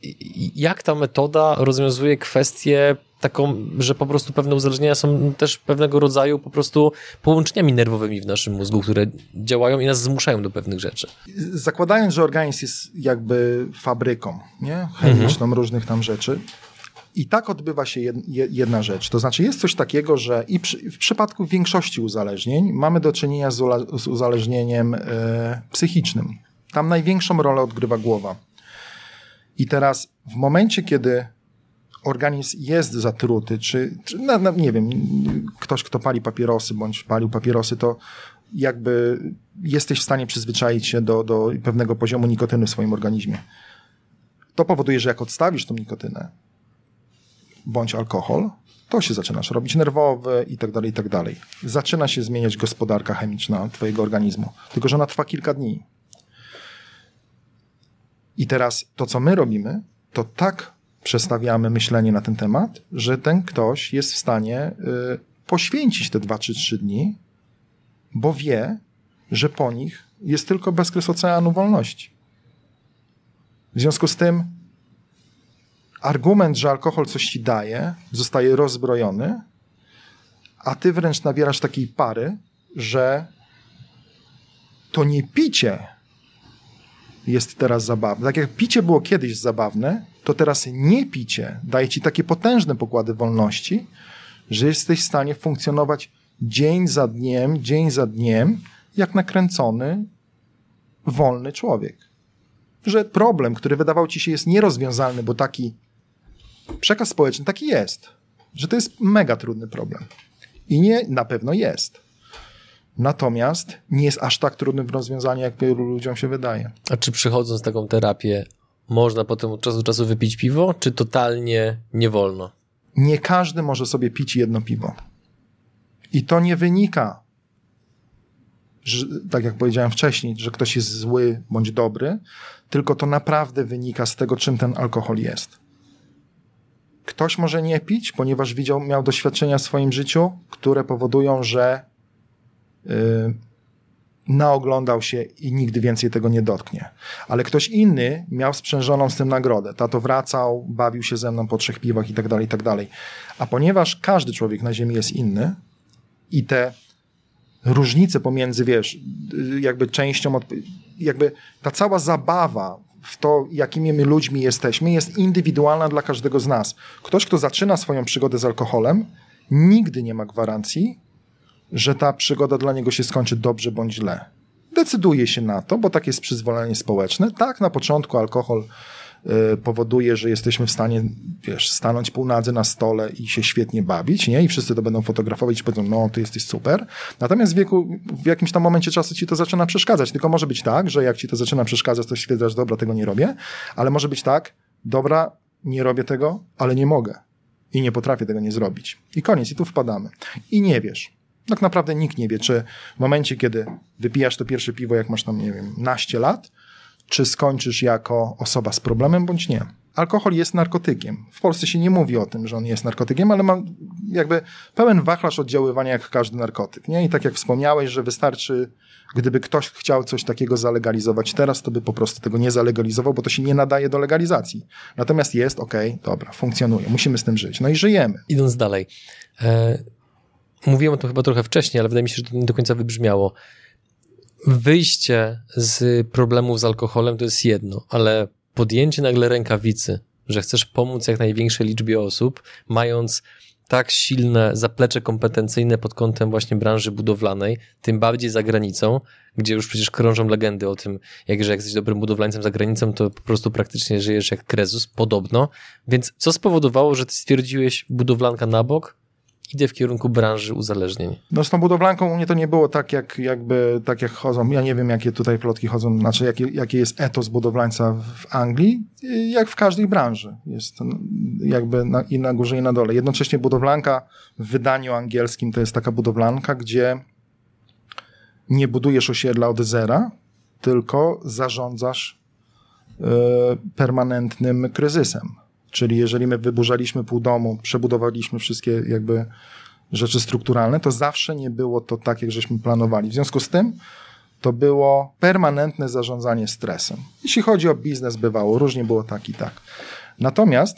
jak ta metoda rozwiązuje kwestię taką, że po prostu pewne uzależnienia są też pewnego rodzaju po prostu połączeniami nerwowymi w naszym mózgu, które działają i nas zmuszają do pewnych rzeczy. Zakładając, że organizm jest jakby fabryką, nie? Chemiczną różnych tam rzeczy, i tak odbywa się jedna rzecz. To znaczy jest coś takiego, że w przypadku większości uzależnień mamy do czynienia z uzależnieniem psychicznym. Tam największą rolę odgrywa głowa. I teraz w momencie, kiedy organizm jest zatruty, czy nie wiem, ktoś, kto pali papierosy, bądź palił papierosy, to jakby jesteś w stanie przyzwyczaić się do pewnego poziomu nikotyny w swoim organizmie. To powoduje, że jak odstawisz tą nikotynę, bądź alkohol, to się zaczynasz robić nerwowy i tak dalej. Zaczyna się zmieniać gospodarka chemiczna twojego organizmu, tylko że ona trwa kilka dni. I teraz to, co my robimy, to tak przestawiamy myślenie na ten temat, że ten ktoś jest w stanie poświęcić te 2 czy 3 dni, bo wie, że po nich jest tylko bezkres oceanu wolności. W związku z tym argument, że alkohol coś ci daje, zostaje rozbrojony, a ty wręcz nabierasz takiej pary, że to nie picie jest teraz zabawne. Tak jak picie było kiedyś zabawne, to teraz nie picie daje ci takie potężne pokłady wolności, że jesteś w stanie funkcjonować dzień za dniem, jak nakręcony, wolny człowiek. Że problem, który wydawał ci się jest nierozwiązalny, bo taki przekaz społeczny taki jest, że to jest mega trudny problem. I nie, na pewno jest. Natomiast nie jest aż tak trudny w rozwiązaniu, jak wielu ludziom się wydaje. A czy przychodząc taką terapię, można potem od czasu do czasu wypić piwo, czy totalnie nie wolno? Nie każdy może sobie pić jedno piwo. I to nie wynika, że, tak jak powiedziałem wcześniej, że ktoś jest zły bądź dobry, tylko to naprawdę wynika z tego, czym ten alkohol jest. Ktoś może nie pić, ponieważ miał doświadczenia w swoim życiu, które powodują, że naoglądał się i nigdy więcej tego nie dotknie. Ale ktoś inny miał sprzężoną z tym nagrodę. Tato wracał, bawił się ze mną po 3 piwach i tak dalej. A ponieważ każdy człowiek na ziemi jest inny i te różnice pomiędzy, jakby częścią, jakby ta cała zabawa w to, jakimi my ludźmi jesteśmy, jest indywidualna dla każdego z nas. Ktoś, kto zaczyna swoją przygodę z alkoholem, nigdy nie ma gwarancji, że ta przygoda dla niego się skończy dobrze bądź źle. Decyduje się na to, bo takie jest przyzwolenie społeczne. Tak, na początku alkohol powoduje, że jesteśmy w stanie, wiesz, stanąć półnadzy na stole i się świetnie bawić, nie? I wszyscy to będą fotografować i powiedzą, no, ty jesteś super. Natomiast w jakimś tam momencie czasu ci to zaczyna przeszkadzać. Tylko może być tak, że jak ci to zaczyna przeszkadzać, to stwierdzasz, dobra, tego nie robię, ale może być tak, dobra, nie robię tego, ale nie mogę i nie potrafię tego nie zrobić. I koniec, i tu wpadamy. I nie wiesz. Tak naprawdę nikt nie wie, czy w momencie, kiedy wypijasz to pierwsze piwo, jak masz tam, nie wiem, naście lat, czy skończysz jako osoba z problemem, bądź nie. Alkohol jest narkotykiem. W Polsce się nie mówi o tym, że on jest narkotykiem, ale ma jakby pełen wachlarz oddziaływania jak każdy narkotyk, nie? I tak jak wspomniałeś, że wystarczy, gdyby ktoś chciał coś takiego zalegalizować teraz, to by po prostu tego nie zalegalizował, bo to się nie nadaje do legalizacji. Natomiast jest, okej, dobra, funkcjonuje, musimy z tym żyć. No i żyjemy. Idąc dalej, mówiłem o tym chyba trochę wcześniej, ale wydaje mi się, że to nie do końca wybrzmiało. Wyjście z problemów z alkoholem to jest jedno, ale podjęcie nagle rękawicy, że chcesz pomóc jak największej liczbie osób, mając tak silne zaplecze kompetencyjne pod kątem właśnie branży budowlanej, tym bardziej za granicą, gdzie już przecież krążą legendy o tym, że jak jesteś dobrym budowlańcem za granicą, to po prostu praktycznie żyjesz jak Krezus, podobno. Więc co spowodowało, że ty stwierdziłeś budowlanka na bok? Idę w kierunku branży uzależnień. No z tą budowlanką u mnie to nie było tak, jak chodzą, ja nie wiem, jakie tutaj plotki chodzą, znaczy jaki jest etos budowlańca w Anglii, jak w każdej branży. Jest jakby i na górze, i na dole. Jednocześnie budowlanka w wydaniu angielskim to jest taka budowlanka, gdzie nie budujesz osiedla od zera, tylko zarządzasz permanentnym kryzysem. Czyli jeżeli my wyburzaliśmy pół domu, przebudowaliśmy wszystkie jakby rzeczy strukturalne, to zawsze nie było to tak, jak żeśmy planowali. W związku z tym to było permanentne zarządzanie stresem. Jeśli chodzi o biznes, bywało różnie, było tak i tak. Natomiast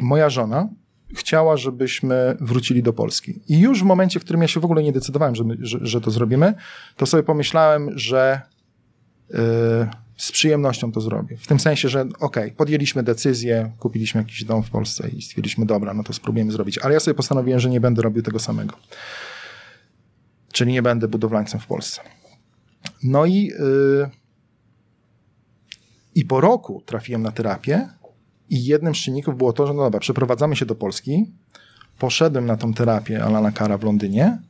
moja żona chciała, żebyśmy wrócili do Polski. I już w momencie, w którym ja się w ogóle nie decydowałem, że to zrobimy, to sobie pomyślałem, że z przyjemnością to zrobię. W tym sensie, że podjęliśmy decyzję, kupiliśmy jakiś dom w Polsce i stwierdziliśmy, dobra, no to spróbujemy zrobić. Ale ja sobie postanowiłem, że nie będę robił tego samego. Czyli nie będę budowlańcem w Polsce. No i po roku trafiłem na terapię i jednym z czynników było to, że no dobra, przeprowadzamy się do Polski. Poszedłem na tą terapię Allena Carra w Londynie.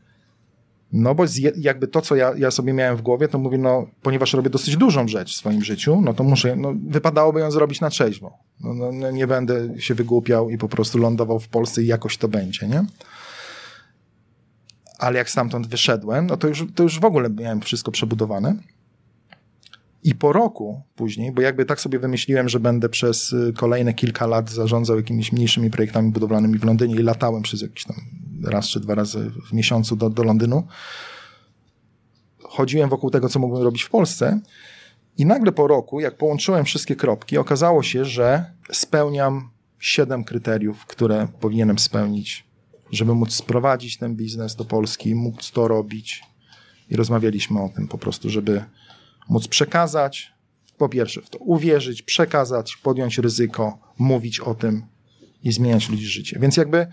No bo jakby to, co ja sobie miałem w głowie, to mówię, no ponieważ robię dosyć dużą rzecz w swoim życiu, no to muszę, no wypadałoby ją zrobić na trzeźwo. No, nie będę się wygłupiał i po prostu lądował w Polsce i jakoś to będzie, nie? Ale jak stamtąd wyszedłem, no to już w ogóle miałem wszystko przebudowane. I po roku później, bo jakby tak sobie wymyśliłem, że będę przez kolejne kilka lat zarządzał jakimiś mniejszymi projektami budowlanymi w Londynie i latałem przez jakiś tam raz czy dwa razy w miesiącu do Londynu. Chodziłem wokół tego, co mógłbym robić w Polsce i nagle po roku, jak połączyłem wszystkie kropki, okazało się, że spełniam 7 kryteriów, które powinienem spełnić, żeby móc sprowadzić ten biznes do Polski, móc to robić i rozmawialiśmy o tym po prostu, żeby móc przekazać, po pierwsze w to uwierzyć, przekazać, podjąć ryzyko, mówić o tym i zmieniać ludzi życie. Więc jakby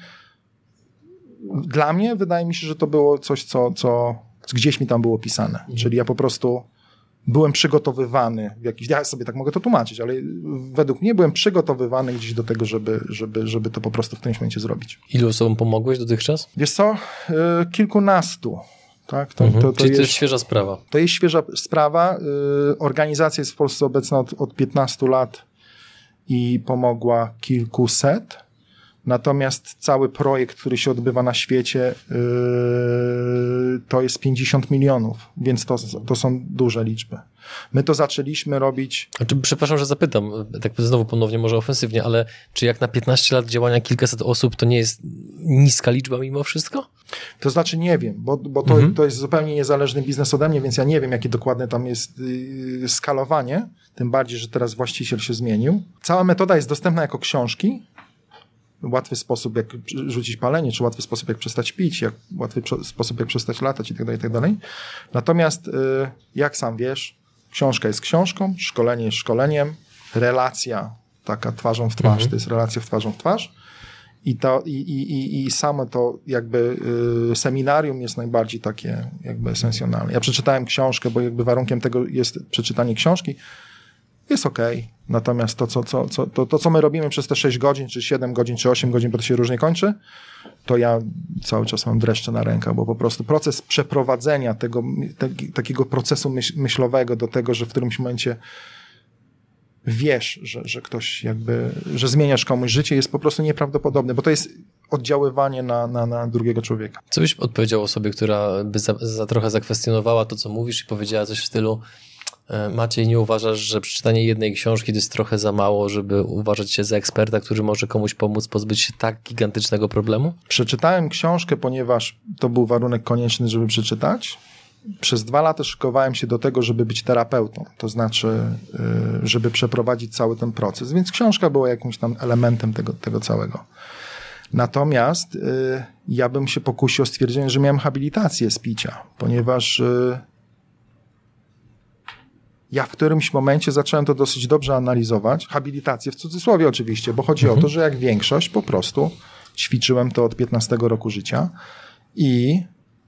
dla mnie wydaje mi się, że to było coś, co gdzieś mi tam było pisane. Czyli ja po prostu byłem przygotowywany w jakiś... Ja sobie tak mogę to tłumaczyć, ale według mnie byłem przygotowywany gdzieś do tego, żeby to po prostu w tym momencie zrobić. Ilu osobom pomogłeś dotychczas? Wiesz co? Kilkunastu. Tak? To jest świeża sprawa. To jest świeża sprawa. Organizacja jest w Polsce obecna od 15 lat i pomogła kilkuset. Natomiast cały projekt, który się odbywa na świecie, to jest 50 milionów, więc to są duże liczby. My to zaczęliśmy robić... Przepraszam, że zapytam, tak znowu ponownie, może ofensywnie, ale czy jak na 15 lat działania kilkaset osób, to nie jest niska liczba mimo wszystko? To znaczy nie wiem, bo to jest zupełnie niezależny biznes ode mnie, więc ja nie wiem, jakie dokładne tam jest skalowanie, tym bardziej, że teraz właściciel się zmienił. Cała metoda jest dostępna jako książki, łatwy sposób, jak rzucić palenie, czy łatwy sposób, jak przestać pić, jak łatwy sposób, jak przestać latać itd., itd. Natomiast, jak sam wiesz, książka jest książką, szkolenie jest szkoleniem, relacja taka twarzą w twarz, to jest relacja w twarzą w twarz I samo to jakby seminarium jest najbardziej takie jakby esencjonalne. Ja przeczytałem książkę, bo jakby warunkiem tego jest przeczytanie książki. Jest okej. Natomiast to, co my robimy przez te 6 godzin, czy 7 godzin, czy 8 godzin, bo to się różnie kończy, to ja cały czas mam dreszcze na rękach, bo po prostu proces przeprowadzenia takiego procesu myślowego do tego, że w którymś momencie wiesz, że ktoś jakby, że zmieniasz komuś życie, jest po prostu nieprawdopodobny, bo to jest oddziaływanie na drugiego człowieka. Co byś odpowiedział osobie, która by za trochę zakwestionowała to, co mówisz i powiedziała coś w stylu: Maciej, nie uważasz, że przeczytanie jednej książki to jest trochę za mało, żeby uważać się za eksperta, który może komuś pomóc pozbyć się tak gigantycznego problemu? Przeczytałem książkę, ponieważ to był warunek konieczny, żeby przeczytać. Przez 2 lata szykowałem się do tego, żeby być terapeutą, to znaczy, żeby przeprowadzić cały ten proces, więc książka była jakimś tam elementem tego całego. Natomiast ja bym się pokusił o stwierdzenie, że miałem habilitację z picia, ponieważ ja w którymś momencie zacząłem to dosyć dobrze analizować, habilitację w cudzysłowie oczywiście, bo chodzi o to, że jak większość po prostu ćwiczyłem to od 15 roku życia i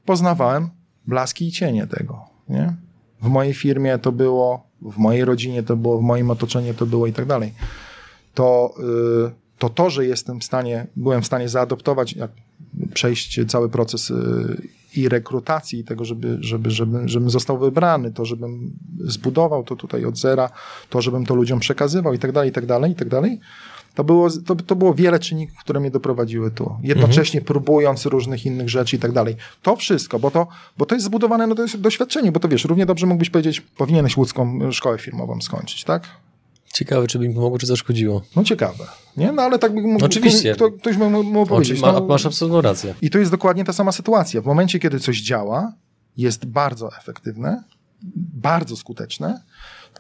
poznawałem blaski i cienie tego, nie? W mojej firmie to było, w mojej rodzinie to było, w moim otoczeniu to było i tak dalej. To, że byłem w stanie zaadoptować, przejść cały proces i rekrutacji, i tego, żebym został wybrany, to, żebym zbudował to tutaj od zera, to, żebym to ludziom przekazywał i tak dalej, i tak dalej, i tak dalej. To było wiele czynników, które mnie doprowadziły tu. Jednocześnie próbując różnych innych rzeczy i tak dalej. To wszystko, bo to jest zbudowane na doświadczeniu, bo to wiesz, równie dobrze mógłbyś powiedzieć, powinieneś łódzką szkołę firmową skończyć, tak? Ciekawe, czy by mi pomogło, czy zaszkodziło. No ciekawe, nie? No ale tak bym mógł... Oczywiście. Ktoś by mógł powiedzieć. Masz absolutną rację. I tu jest dokładnie ta sama sytuacja. W momencie, kiedy coś działa, jest bardzo efektywne, bardzo skuteczne,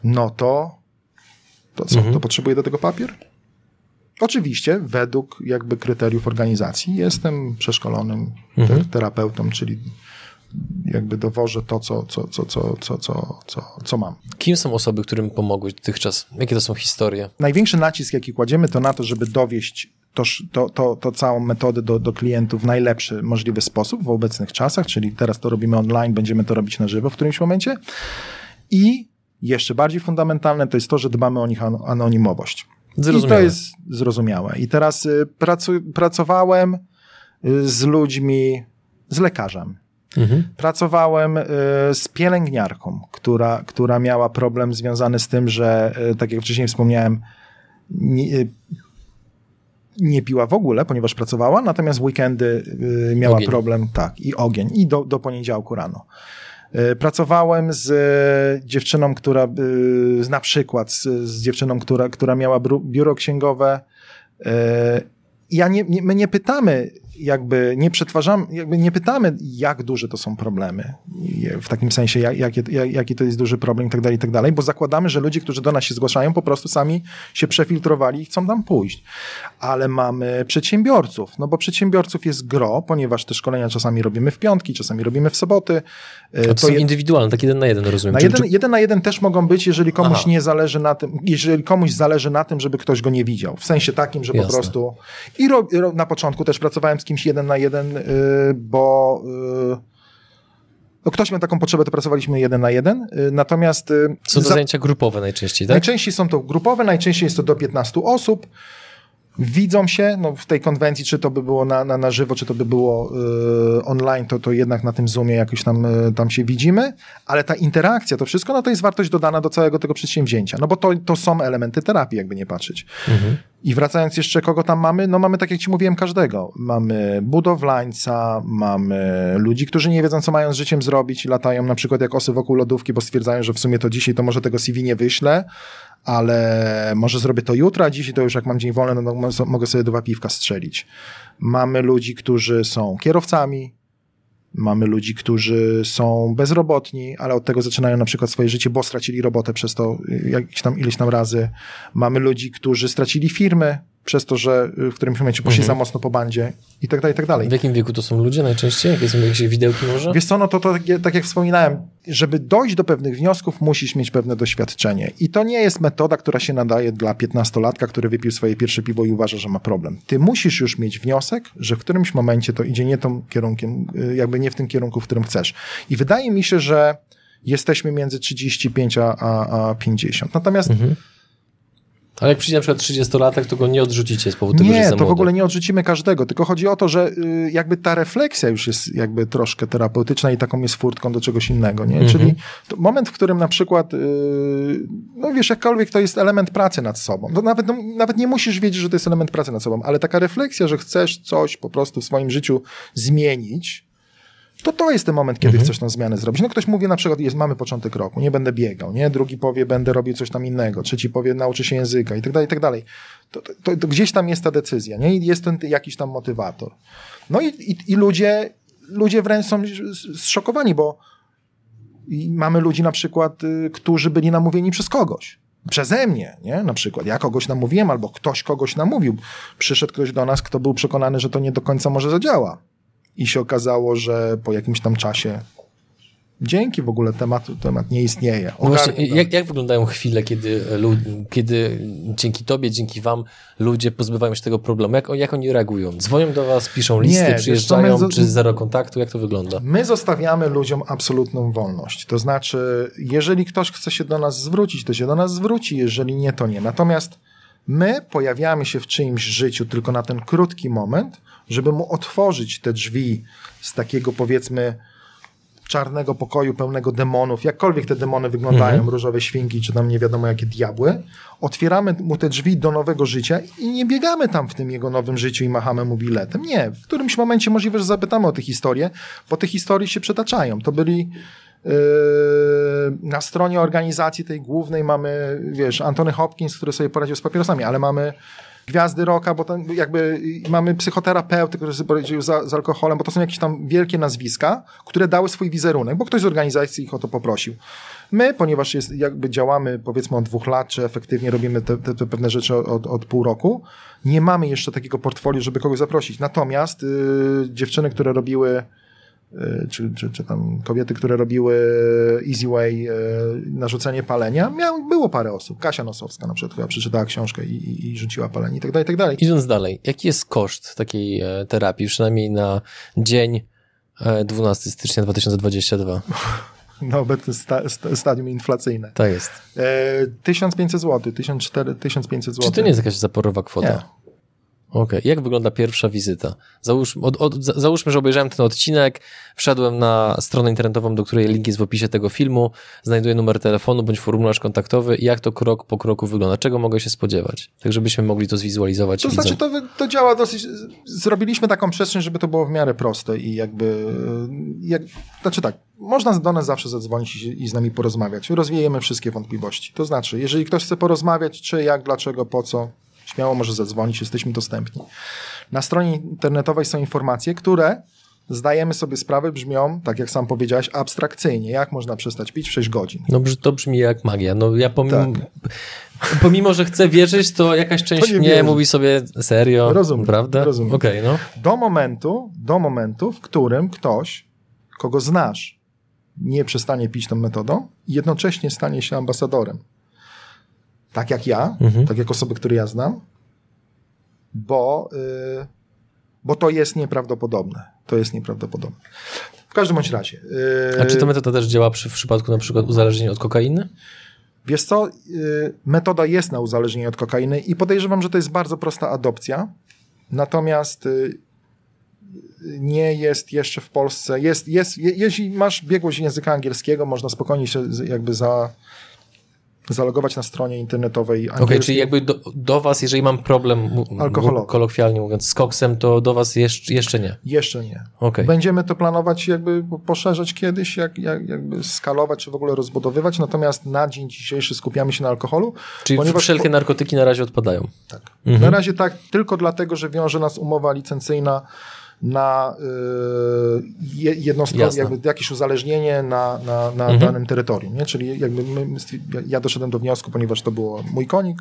no to co? To potrzebuje do tego papier? Oczywiście według jakby kryteriów organizacji jestem przeszkolonym terapeutą, czyli jakby dowożę to, co mam. Kim są osoby, którym pomogłeś dotychczas? Jakie to są historie? Największy nacisk, jaki kładziemy, to na to, żeby dowieść to całą metodę do klientów w najlepszy możliwy sposób w obecnych czasach, czyli teraz to robimy online, będziemy to robić na żywo w którymś momencie. I jeszcze bardziej fundamentalne to jest to, że dbamy o nich anonimowość. I to jest zrozumiałe. I teraz pracowałem z ludźmi, z lekarzem. Pracowałem z pielęgniarką, która miała problem związany z tym, że, tak jak wcześniej wspomniałem, nie piła w ogóle, ponieważ pracowała, natomiast w weekendy miała ogień. Problem, tak, i ogień, i do poniedziałku rano. Pracowałem z dziewczyną, która, na przykład z dziewczyną, która miała biuro księgowe. My nie pytamy, jakby nie przetwarzamy, jakby nie pytamy, jak duże to są problemy. W takim sensie, jaki to jest duży problem i tak dalej, bo zakładamy, że ludzie, którzy do nas się zgłaszają, po prostu sami się przefiltrowali i chcą tam pójść. Ale mamy przedsiębiorców, no bo przedsiębiorców jest gro, ponieważ te szkolenia czasami robimy w piątki, czasami robimy w soboty. To są indywidualne, tak 1 na 1, rozumiem. Jeden na jeden też mogą być, jeżeli komuś nie zależy na tym, jeżeli komuś zależy na tym, żeby ktoś go nie widział. W sensie takim, że po prostu... I na początku też pracowałem z kimś 1 na 1, bo no ktoś miał taką potrzebę, to pracowaliśmy 1 na 1. Natomiast... Są to zajęcia grupowe najczęściej, tak? Najczęściej są to grupowe, najczęściej jest to do 15 osób. Widzą się, no w tej konwencji, czy to by było na żywo, czy to by było online, to jednak na tym Zoomie jakoś tam się widzimy, ale ta interakcja, to wszystko, no to jest wartość dodana do całego tego przedsięwzięcia, no bo to są elementy terapii, jakby nie patrzeć. I wracając jeszcze, kogo tam mamy? No mamy, tak jak ci mówiłem, każdego. Mamy budowlańca, mamy ludzi, którzy nie wiedzą, co mają z życiem zrobić, latają na przykład jak osy wokół lodówki, bo stwierdzają, że w sumie to dzisiaj to może tego CV nie wyślę, ale może zrobię to jutro, a dzisiaj to już jak mam dzień wolny, no mogę sobie 2 piwka strzelić. Mamy ludzi, którzy są kierowcami, mamy ludzi, którzy są bezrobotni, ale od tego zaczynają na przykład swoje życie, bo stracili robotę przez to ileś tam razy. Mamy ludzi, którzy stracili firmy, przez to, że w którymś momencie poszli za mocno po bandzie i tak dalej, i tak dalej. W jakim wieku to są ludzie najczęściej? Jakie są jakieś widełki może? Wiesz co, no to tak jak wspominałem, żeby dojść do pewnych wniosków, musisz mieć pewne doświadczenie. I to nie jest metoda, która się nadaje dla 15-latka, który wypił swoje pierwsze piwo i uważa, że ma problem. Ty musisz już mieć wniosek, że w którymś momencie to idzie nie tą kierunkiem, jakby nie w tym kierunku, w którym chcesz. I wydaje mi się, że jesteśmy między 35 a 50. Natomiast ale jak przyjdzie na przykład 30-latek, to go nie odrzucicie z powodu tego, że jest za młody. Nie, to w ogóle nie odrzucimy każdego, tylko chodzi o to, że jakby ta refleksja już jest jakby troszkę terapeutyczna i taką jest furtką do czegoś innego, nie? Czyli to moment, w którym na przykład, no wiesz, jakkolwiek to jest element pracy nad sobą. Nawet nie musisz wiedzieć, że to jest element pracy nad sobą, ale taka refleksja, że chcesz coś po prostu w swoim życiu zmienić, to jest ten moment, kiedy chcesz tą zmianę zrobić. No ktoś mówi na przykład, mamy początek roku, nie będę biegał, nie? Drugi powie, będę robił coś tam innego, trzeci powie, nauczy się języka i tak dalej, i tak dalej. To gdzieś tam jest ta decyzja, nie? I jest ten jakiś tam motywator. No i ludzie wręcz są zszokowani, bo mamy ludzi na przykład, którzy byli namówieni przez kogoś. Przeze mnie, nie? Na przykład. Ja kogoś namówiłem albo ktoś kogoś namówił. Przyszedł ktoś do nas, kto był przekonany, że to nie do końca może zadziała. I się okazało, że po jakimś tam czasie dzięki w ogóle temat nie istnieje. No właśnie, jak wyglądają chwile, kiedy dzięki tobie, dzięki wam ludzie pozbywają się tego problemu? Jak oni reagują? Dzwonią do was, piszą listy, przyjeżdżają, czy zero kontaktu? Jak to wygląda? My zostawiamy ludziom absolutną wolność. To znaczy, jeżeli ktoś chce się do nas zwrócić, to się do nas zwróci, jeżeli nie, to nie. Natomiast my pojawiamy się w czyimś życiu tylko na ten krótki moment, żeby mu otworzyć te drzwi z takiego, powiedzmy, czarnego pokoju pełnego demonów, jakkolwiek te demony wyglądają, różowe świnki czy tam nie wiadomo jakie diabły, otwieramy mu te drzwi do nowego życia i nie biegamy tam w tym jego nowym życiu i machamy mu biletem. Nie, w którymś momencie możliwe, że zapytamy o tę historię, bo te historie się przetaczają. To byli na stronie organizacji tej głównej mamy, wiesz, Anthony Hopkins, który sobie poradził z papierosami, ale mamy gwiazdy rocka, bo tam jakby mamy psychoterapeuty, którzy sobie poradził z alkoholem, bo to są jakieś tam wielkie nazwiska, które dały swój wizerunek, bo ktoś z organizacji ich o to poprosił. My, ponieważ jakby działamy powiedzmy od 2 lat, czy efektywnie robimy te pewne rzeczy od pół roku, nie mamy jeszcze takiego portfolio, żeby kogoś zaprosić. Natomiast dziewczyny, które robiły czy tam kobiety, które robiły Easyway, narzucenie palenia, było parę osób. Kasia Nosowska na przykład chyba przeczytała książkę i rzuciła palenie i tak dalej, i tak dalej. Idąc dalej, jaki jest koszt takiej terapii, przynajmniej na dzień 12 stycznia 2022? Na obecne stadium inflacyjne. Tak jest. 1500 zł, 1500 zł. Czy to nie jest jakaś zaporowa kwota? Nie. Okej, jak wygląda pierwsza wizyta? Załóżmy, że obejrzałem ten odcinek, wszedłem na stronę internetową, do której link jest w opisie tego filmu, znajduję numer telefonu bądź formularz kontaktowy i jak to krok po kroku wygląda? Czego mogę się spodziewać? Tak, żebyśmy mogli to zwizualizować. To znaczy, to działa dosyć... Zrobiliśmy taką przestrzeń, żeby to było w miarę proste i jakby... znaczy tak, można do nas zawsze zadzwonić i z nami porozmawiać. Rozwiejemy wszystkie wątpliwości. To znaczy, jeżeli ktoś chce porozmawiać, czy jak, dlaczego, po co... Śmiało może zadzwonić, jesteśmy dostępni. Na stronie internetowej są informacje, które zdajemy sobie sprawę, brzmią, tak jak sam powiedziałeś, abstrakcyjnie. Jak można przestać pić w 6 godzin? No to brzmi jak magia. No ja pomimo że chcę wierzyć, to jakaś część mnie mówi sobie serio, rozumiem, prawda? Rozumiem. Okay, no. Do momentu, w którym ktoś, kogo znasz, nie przestanie pić tą metodą i jednocześnie stanie się ambasadorem. Tak jak ja, tak jak osoby, które ja znam, bo to jest nieprawdopodobne. To jest nieprawdopodobne. W każdym bądź razie. A czy ta metoda też działa w przypadku na przykład uzależnienia od kokainy? Wiesz co, metoda jest na uzależnienie od kokainy i podejrzewam, że to jest bardzo prosta adopcja. Natomiast nie jest jeszcze w Polsce. Jeśli masz biegłość języka angielskiego, można spokojnie się jakby zalogować na stronie internetowej. Okej, czyli jakby do was, jeżeli mam problem alkoholowy, kolokwialnie mówiąc, z koksem, to do was jeszcze nie? Jeszcze nie. Okay. Będziemy to planować jakby poszerzać kiedyś, jakby skalować, czy w ogóle rozbudowywać, natomiast na dzień dzisiejszy skupiamy się na alkoholu. Czyli wszelkie narkotyki na razie odpadają? Tak. Na razie tak, tylko dlatego, że wiąże nas umowa licencyjna na jednostkowe, jakby jakieś uzależnienie na danym terytorium. Nie? Czyli jakby ja doszedłem do wniosku, ponieważ to było mój konik,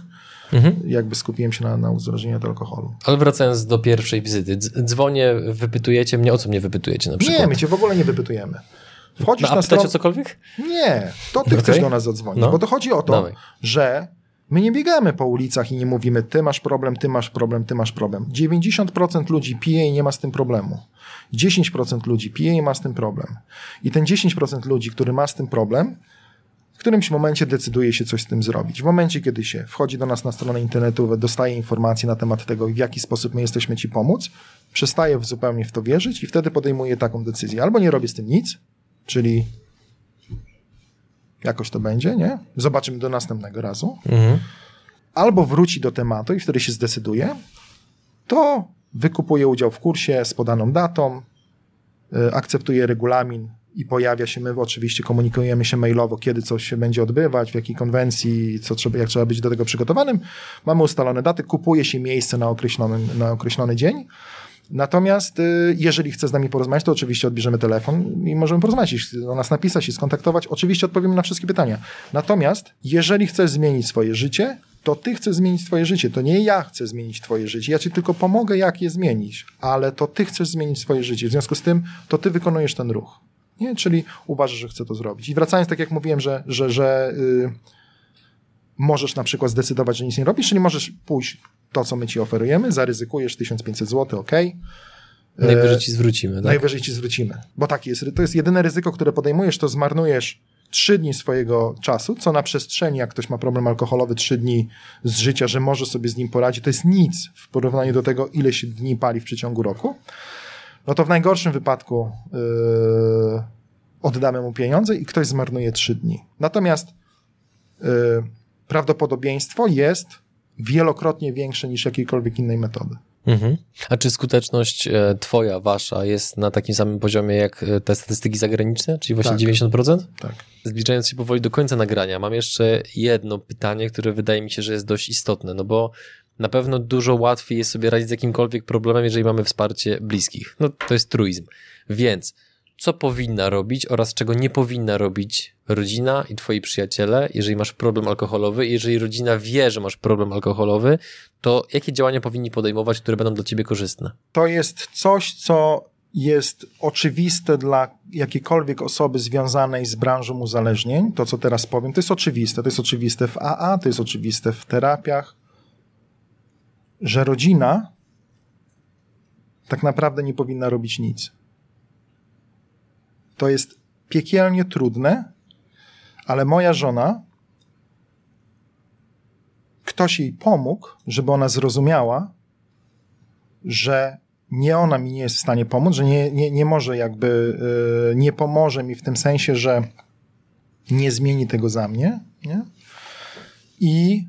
jakby skupiłem się na uzależnieniu od alkoholu. Ale wracając do pierwszej wizyty, dzwonię, wypytujecie mnie, o co mnie wypytujecie na przykład? Nie, my cię w ogóle nie wypytujemy. Wchodzisz na stronę... A pytać o cokolwiek? Nie, to ty chcesz do nas zadzwonić, bo to chodzi o to, że my nie biegamy po ulicach i nie mówimy ty masz problem, ty masz problem, ty masz problem. 90% ludzi pije i nie ma z tym problemu. 10% ludzi pije i ma z tym problem. I ten 10% ludzi, który ma z tym problem, w którymś momencie decyduje się coś z tym zrobić. W momencie, kiedy się wchodzi do nas na stronę internetową, dostaje informacje na temat tego, w jaki sposób my jesteśmy ci pomóc, przestaje zupełnie w to wierzyć i wtedy podejmuje taką decyzję. Albo nie robię z tym nic, czyli jakoś to będzie, nie? Zobaczymy do następnego razu. Albo wróci do tematu i wtedy się zdecyduje, to wykupuje udział w kursie z podaną datą, akceptuje regulamin i pojawia się, my oczywiście komunikujemy się mailowo, kiedy coś się będzie odbywać, w jakiej konwencji, co trzeba, jak trzeba być do tego przygotowanym. Mamy ustalone daty, kupuje się miejsce na określony dzień. Natomiast jeżeli chce z nami porozmawiać, to oczywiście odbierzemy telefon i możemy porozmawiać, do nas napisać i skontaktować. Oczywiście odpowiemy na wszystkie pytania. Natomiast jeżeli chcesz zmienić swoje życie, to ty chcesz zmienić swoje życie. To nie ja chcę zmienić twoje życie. Ja ci tylko pomogę, jak je zmienić. Ale to ty chcesz zmienić swoje życie. W związku z tym to ty wykonujesz ten ruch. Nie? Czyli uważasz, że chcę to zrobić. I wracając, tak jak mówiłem, że możesz na przykład zdecydować, że nic nie robisz, czyli możesz pójść to, co my ci oferujemy, zaryzykujesz 1500 zł, ok. Najwyżej ci zwrócimy. Tak? Najwyżej ci zwrócimy. Bo tak jest. To jest jedyne ryzyko, które podejmujesz, to zmarnujesz 3 dni swojego czasu, co na przestrzeni, jak ktoś ma problem alkoholowy, 3 dni z życia, że może sobie z nim poradzić, to jest nic w porównaniu do tego, ile się dni pali w przeciągu roku. No to w najgorszym wypadku oddamy mu pieniądze i ktoś zmarnuje 3 dni. Natomiast prawdopodobieństwo jest wielokrotnie większe niż jakiejkolwiek innej metody. A czy skuteczność twoja, wasza jest na takim samym poziomie jak te statystyki zagraniczne, czyli właśnie 90%? Tak. Zbliżając się powoli do końca nagrania, mam jeszcze jedno pytanie, które wydaje mi się, że jest dość istotne, no bo na pewno dużo łatwiej jest sobie radzić z jakimkolwiek problemem, jeżeli mamy wsparcie bliskich. No to jest truizm. Więc co powinna robić oraz czego nie powinna robić rodzina i twoi przyjaciele, jeżeli masz problem alkoholowy, jeżeli rodzina wie, że masz problem alkoholowy, to jakie działania powinni podejmować, które będą dla ciebie korzystne? To jest coś, co jest oczywiste dla jakiejkolwiek osoby związanej z branżą uzależnień. To, co teraz powiem, to jest oczywiste. To jest oczywiste w AA, to jest oczywiste w terapiach, że rodzina tak naprawdę nie powinna robić nic. To jest piekielnie trudne, ale moja żona, ktoś jej pomógł, żeby ona zrozumiała, że nie ona mi nie jest w stanie pomóc, że nie może jakby, nie pomoże mi w tym sensie, że nie zmieni tego za mnie, nie? I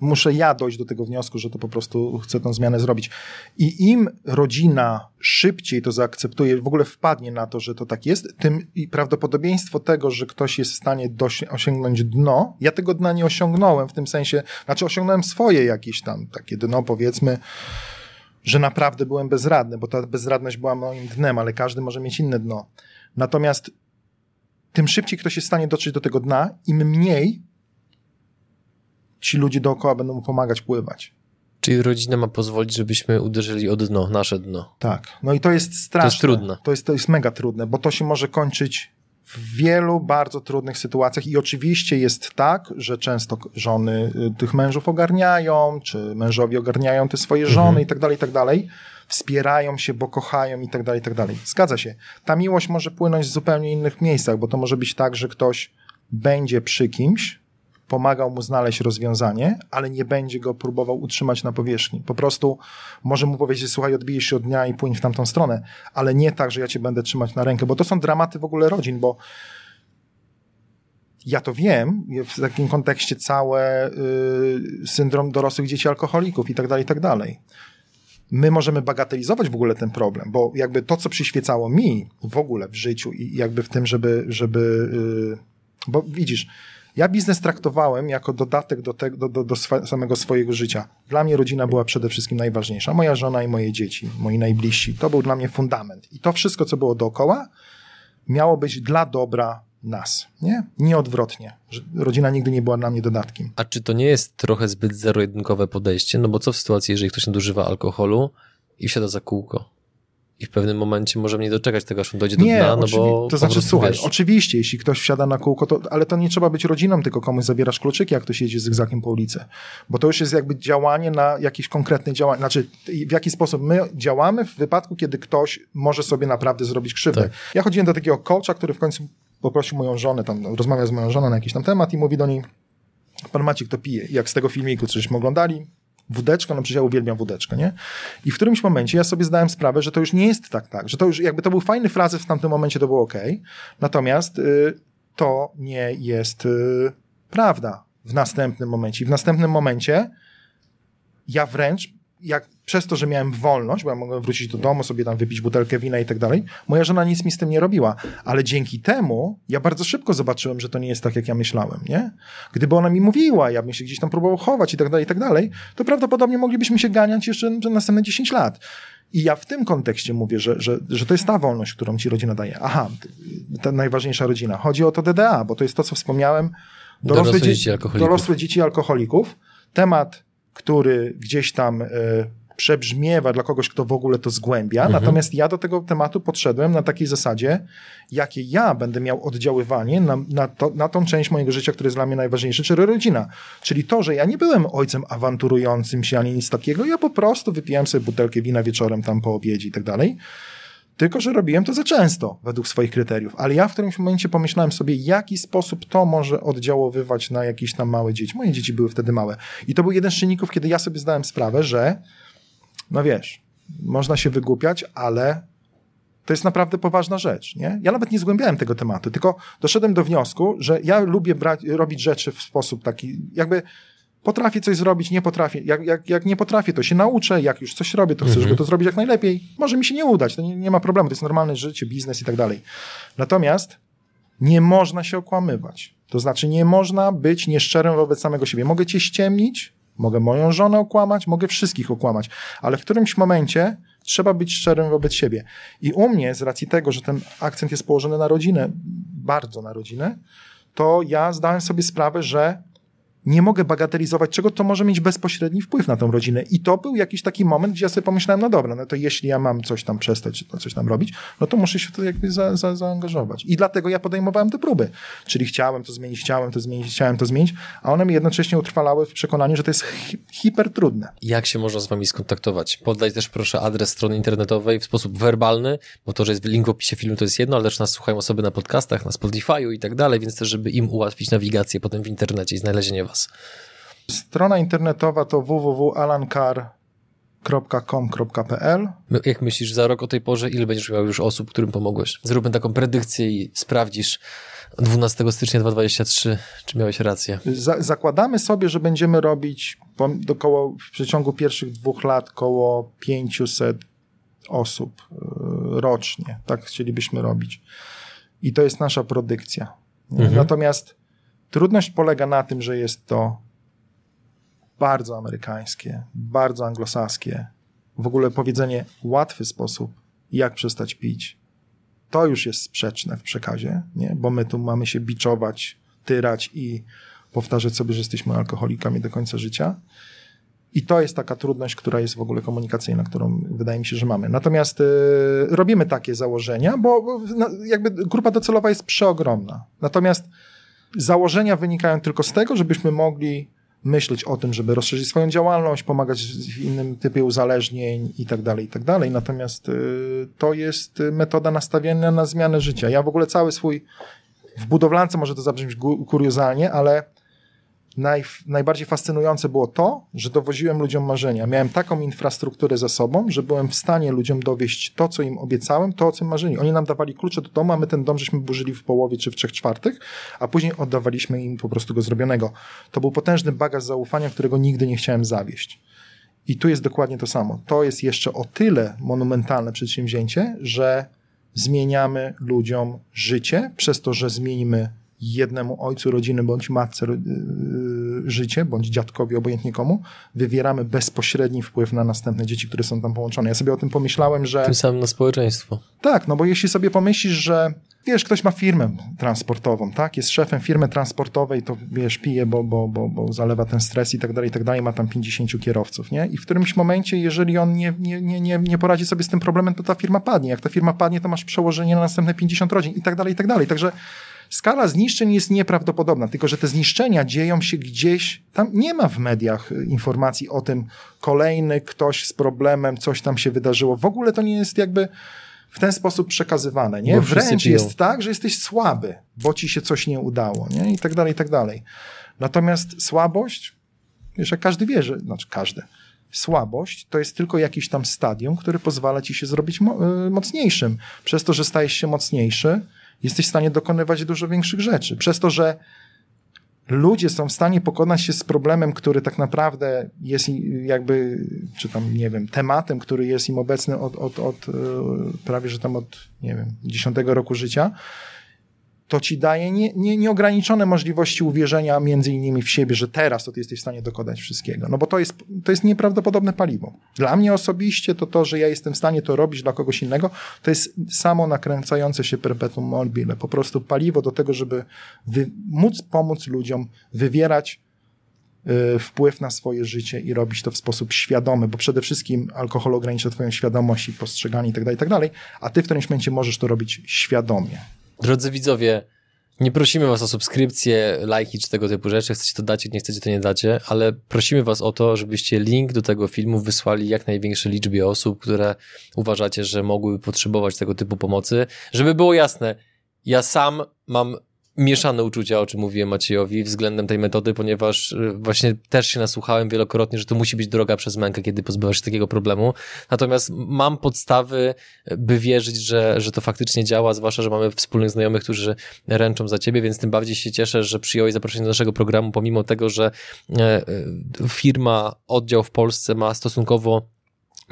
muszę ja dojść do tego wniosku, że to po prostu chcę tą zmianę zrobić. I im rodzina szybciej to zaakceptuje, w ogóle wpadnie na to, że to tak jest, tym i prawdopodobieństwo tego, że ktoś jest w stanie osiągnąć dno, ja tego dna nie osiągnąłem w tym sensie, znaczy osiągnąłem swoje jakieś tam takie dno, powiedzmy, że naprawdę byłem bezradny, bo ta bezradność była moim dnem, ale każdy może mieć inne dno. Natomiast tym szybciej ktoś jest w stanie dotrzeć do tego dna, im mniej ci ludzie dookoła będą mu pomagać pływać. Czyli rodzina ma pozwolić, żebyśmy uderzyli o dno, nasze dno. Tak. No i to jest straszne. To jest trudne. To jest mega trudne, bo to się może kończyć w wielu bardzo trudnych sytuacjach i oczywiście jest tak, że często żony tych mężów ogarniają, czy mężowie ogarniają te swoje żony i tak dalej, wspierają się, bo kochają i tak dalej. Zgadza się. Ta miłość może płynąć w zupełnie innych miejscach, bo to może być tak, że ktoś będzie przy kimś, pomagał mu znaleźć rozwiązanie, ale nie będzie go próbował utrzymać na powierzchni. Po prostu może mu powiedzieć, słuchaj, odbijesz się od dnia i płyń w tamtą stronę, ale nie tak, że ja cię będę trzymać na rękę, bo to są dramaty w ogóle rodzin, bo ja to wiem, w takim kontekście całe syndrom dorosłych dzieci alkoholików i tak dalej. My możemy bagatelizować w ogóle ten problem, bo jakby to, co przyświecało mi w ogóle w życiu i jakby w tym, żeby bo widzisz, Ja biznes traktowałem jako dodatek do samego swojego życia. Dla mnie rodzina była przede wszystkim najważniejsza. Moja żona i moje dzieci, moi najbliżsi. To był dla mnie fundament. I to wszystko, co było dookoła, miało być dla dobra nas. Nie odwrotnie. Rodzina nigdy nie była dla mnie dodatkiem. A czy to nie jest trochę zbyt zero-jedynkowe podejście? No bo co w sytuacji, jeżeli ktoś nadużywa alkoholu i wsiada za kółko? I w pewnym momencie możemy nie doczekać tego, aż on dojdzie do dna, no bo... To znaczy, słuchaj, oczywiście, jeśli ktoś wsiada na kółko, to, ale to nie trzeba być rodziną, tylko komuś zabierasz kluczyki, jak ktoś jedzie zygzakiem po ulicy. Bo to już jest jakby działanie na jakieś konkretne działanie. Znaczy, w jaki sposób my działamy w wypadku, kiedy ktoś może sobie naprawdę zrobić krzywdę. Tak. Ja chodziłem do takiego coacha, który w końcu poprosił moją żonę, tam rozmawiał z moją żoną na jakiś tam temat i mówi do niej, pan Maciek to pije. Jak z tego filmiku, cośmy oglądali, wódeczka, no przecież ja uwielbiam wódeczkę, nie? I w którymś momencie ja sobie zdałem sprawę, że to już nie jest tak, że to już jakby to był fajny frazes w tamtym momencie, to było okej, natomiast to nie jest prawda w następnym momencie. I w następnym momencie ja wręcz, jak przez to, że miałem wolność, bo ja mogłem wrócić do domu, sobie tam wypić butelkę wina i tak dalej, moja żona nic mi z tym nie robiła, ale dzięki temu ja bardzo szybko zobaczyłem, że to nie jest tak, jak ja myślałem, nie? Gdyby ona mi mówiła, ja bym się gdzieś tam próbował chować i tak dalej, to prawdopodobnie moglibyśmy się ganiać jeszcze następne 10 lat. I ja w tym kontekście mówię, że to jest ta wolność, którą ci rodzina daje. Aha, ta najważniejsza rodzina. Chodzi o to DDA, bo to jest to, co wspomniałem, dorosłe dzieci alkoholików. Temat, który gdzieś tam przebrzmiewa dla kogoś, kto w ogóle to zgłębia. Natomiast ja do tego tematu podszedłem na takiej zasadzie, jakie ja będę miał oddziaływanie na tą część mojego życia, która jest dla mnie najważniejsza, czyli rodzina. Czyli to, że ja nie byłem ojcem awanturującym się ani nic takiego, ja po prostu wypijałem sobie butelkę wina wieczorem tam po obiedzie i tak dalej. Tylko, że robiłem to za często według swoich kryteriów. Ale ja w którymś momencie pomyślałem sobie, jaki sposób to może oddziaływać na jakieś tam małe dzieci. Moje dzieci były wtedy małe. I to był jeden z czynników, kiedy ja sobie zdałem sprawę, że no wiesz, można się wygłupiać, ale to jest naprawdę poważna rzecz, nie? Ja nawet nie zgłębiałem tego tematu, tylko doszedłem do wniosku, że ja lubię robić rzeczy w sposób taki, jakby potrafię coś zrobić, nie potrafię. Jak nie potrafię, to się nauczę, jak już coś robię, to chcę, żeby to zrobić jak najlepiej. Może mi się nie udać, to nie ma problemu, to jest normalne życie, biznes i tak dalej. Natomiast nie można się okłamywać. To znaczy nie można być nieszczerym wobec samego siebie. Mogę cię ściemnić, mogę moją żonę okłamać, mogę wszystkich okłamać, ale w którymś momencie trzeba być szczerym wobec siebie. I u mnie, z racji tego, że ten akcent jest położony na rodzinę, bardzo na rodzinę, to ja zdałem sobie sprawę, że nie mogę bagatelizować, czego to może mieć bezpośredni wpływ na tą rodzinę. I to był jakiś taki moment, gdzie ja sobie pomyślałem, no dobra, no to jeśli ja mam coś tam przestać, czy coś tam robić, no to muszę się w to jakby zaangażować. I dlatego ja podejmowałem te próby. Czyli chciałem to zmienić, a one mnie jednocześnie utrwalały w przekonaniu, że to jest hipertrudne. Jak się można z wami skontaktować? Podaj też proszę adres strony internetowej w sposób werbalny, bo to, że jest link w opisie filmu, to jest jedno, ale też nas słuchają osoby na podcastach, na Spotify'u i tak dalej, więc też, żeby im ułatwić nawigację potem w internecie i znalezienie was. Strona internetowa to www.allancar.com.pl. Jak myślisz, za rok o tej porze ile będziesz miał już osób, którym pomogłeś? Zróbmy taką predykcję i sprawdzisz 12 stycznia 2023, czy miałeś rację. Zakładamy sobie, że będziemy robić w przeciągu pierwszych 2 lat koło 500 osób rocznie. Tak chcielibyśmy robić. I to jest nasza predykcja. Natomiast trudność polega na tym, że jest to bardzo amerykańskie, bardzo anglosaskie. W ogóle powiedzenie łatwy sposób, jak przestać pić, to już jest sprzeczne w przekazie, nie? Bo my tu mamy się biczować, tyrać i powtarzać sobie, że jesteśmy alkoholikami do końca życia. I to jest taka trudność, która jest w ogóle komunikacyjna, którą wydaje mi się, że mamy. Natomiast robimy takie założenia, bo jakby grupa docelowa jest przeogromna. Natomiast założenia wynikają tylko z tego, żebyśmy mogli myśleć o tym, żeby rozszerzyć swoją działalność, pomagać w innym typie uzależnień i tak dalej. Natomiast to jest metoda nastawienia na zmianę życia. Ja w ogóle cały swój, w budowlance może to zabrzmieć kuriozalnie, ale najbardziej fascynujące było to, że dowoziłem ludziom marzenia. Miałem taką infrastrukturę za sobą, że byłem w stanie ludziom dowieść to, co im obiecałem, to, o czym marzyli. Oni nam dawali klucze do domu, a my ten dom żeśmy burzyli w połowie czy w 3/4, a później oddawaliśmy im po prostu go zrobionego. To był potężny bagaż zaufania, którego nigdy nie chciałem zawieść. I tu jest dokładnie to samo. To jest jeszcze o tyle monumentalne przedsięwzięcie, że zmieniamy ludziom życie przez to, że zmienimy jednemu ojcu rodziny bądź matce życie, bądź dziadkowi, obojętnie komu, wywieramy bezpośredni wpływ na następne dzieci, które są tam połączone. Ja sobie o tym pomyślałem, że... Tym samym na społeczeństwo. Tak, no bo jeśli sobie pomyślisz, że wiesz, ktoś ma firmę transportową, tak? Jest szefem firmy transportowej, to wiesz, pije, bo zalewa ten stres i tak dalej, ma tam 50 kierowców, nie? I w którymś momencie, jeżeli on nie poradzi sobie z tym problemem, to ta firma padnie. Jak ta firma padnie, to masz przełożenie na następne 50 rodzin i tak dalej, i tak dalej. Także skala zniszczeń jest nieprawdopodobna, tylko że te zniszczenia dzieją się gdzieś, tam nie ma w mediach informacji o tym, kolejny ktoś z problemem, coś tam się wydarzyło. W ogóle to nie jest jakby w ten sposób przekazywane, nie? Wręcz jest tak, że jesteś słaby, bo ci się coś nie udało, nie? I tak dalej, i tak dalej. Natomiast słabość, wiesz, jak każdy wie, że, znaczy każdy, słabość to jest tylko jakiś tam stadium, który pozwala ci się zrobić mocniejszym. Przez to, że stajesz się mocniejszy, jesteś w stanie dokonywać dużo większych rzeczy. Przez to, że ludzie są w stanie pokonać się z problemem, który tak naprawdę jest jakby, czy tam, nie wiem, tematem, który jest im obecny od prawie, że tam od, nie wiem, 10 roku życia, to ci daje nieograniczone możliwości uwierzenia między innymi w siebie, że teraz to ty jesteś w stanie dokonać wszystkiego. No bo to jest nieprawdopodobne paliwo. Dla mnie osobiście to, że ja jestem w stanie to robić dla kogoś innego, to jest samo nakręcające się perpetuum mobile. Po prostu paliwo do tego, żeby móc pomóc ludziom wywierać wpływ na swoje życie i robić to w sposób świadomy, bo przede wszystkim alkohol ogranicza twoją świadomość i postrzeganie i tak dalej, a ty w którymś momencie możesz to robić świadomie. Drodzy widzowie, nie prosimy was o subskrypcje, lajki czy tego typu rzeczy. Chcecie to dacie, nie chcecie to nie dacie, ale prosimy was o to, żebyście link do tego filmu wysłali jak największej liczbie osób, które uważacie, że mogłyby potrzebować tego typu pomocy. Żeby było jasne, ja sam mam mieszane uczucia, o czym mówiłem Maciejowi względem tej metody, ponieważ właśnie też się nasłuchałem wielokrotnie, że to musi być droga przez mękę, kiedy pozbywasz się takiego problemu. Natomiast mam podstawy, by wierzyć, że to faktycznie działa, zwłaszcza, że mamy wspólnych znajomych, którzy ręczą za ciebie, więc tym bardziej się cieszę, że przyjąłeś zaproszenie do naszego programu, pomimo tego, że firma, oddział w Polsce ma stosunkowo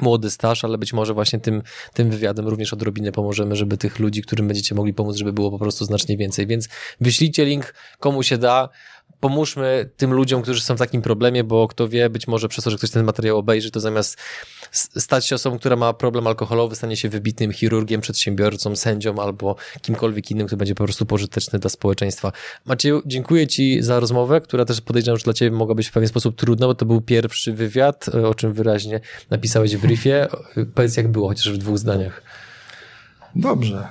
młody staż, ale być może właśnie tym wywiadem również odrobinę pomożemy, żeby tych ludzi, którym będziecie mogli pomóc, żeby było po prostu znacznie więcej, więc wyślijcie link komu się da, pomóżmy tym ludziom, którzy są w takim problemie, bo kto wie, być może przez to, że ktoś ten materiał obejrzy, to zamiast stać się osobą, która ma problem alkoholowy, stanie się wybitnym chirurgiem, przedsiębiorcą, sędzią albo kimkolwiek innym, kto będzie po prostu pożyteczny dla społeczeństwa. Macieju, dziękuję ci za rozmowę, która też podejrzewam, że dla ciebie mogła być w pewien sposób trudna, bo to był pierwszy wywiad, o czym wyraźnie napisałeś w briefie. Powiedz, jak było, chociaż w 2 zdaniach. Dobrze.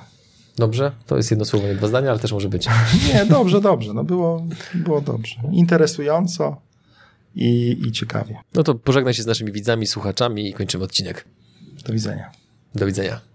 Dobrze? To jest jedno słowo, nie 2 zdania, ale też może być. Nie, dobrze. No było dobrze. Interesująco i ciekawie. No to pożegnaj się z naszymi widzami, słuchaczami i kończymy odcinek. Do widzenia.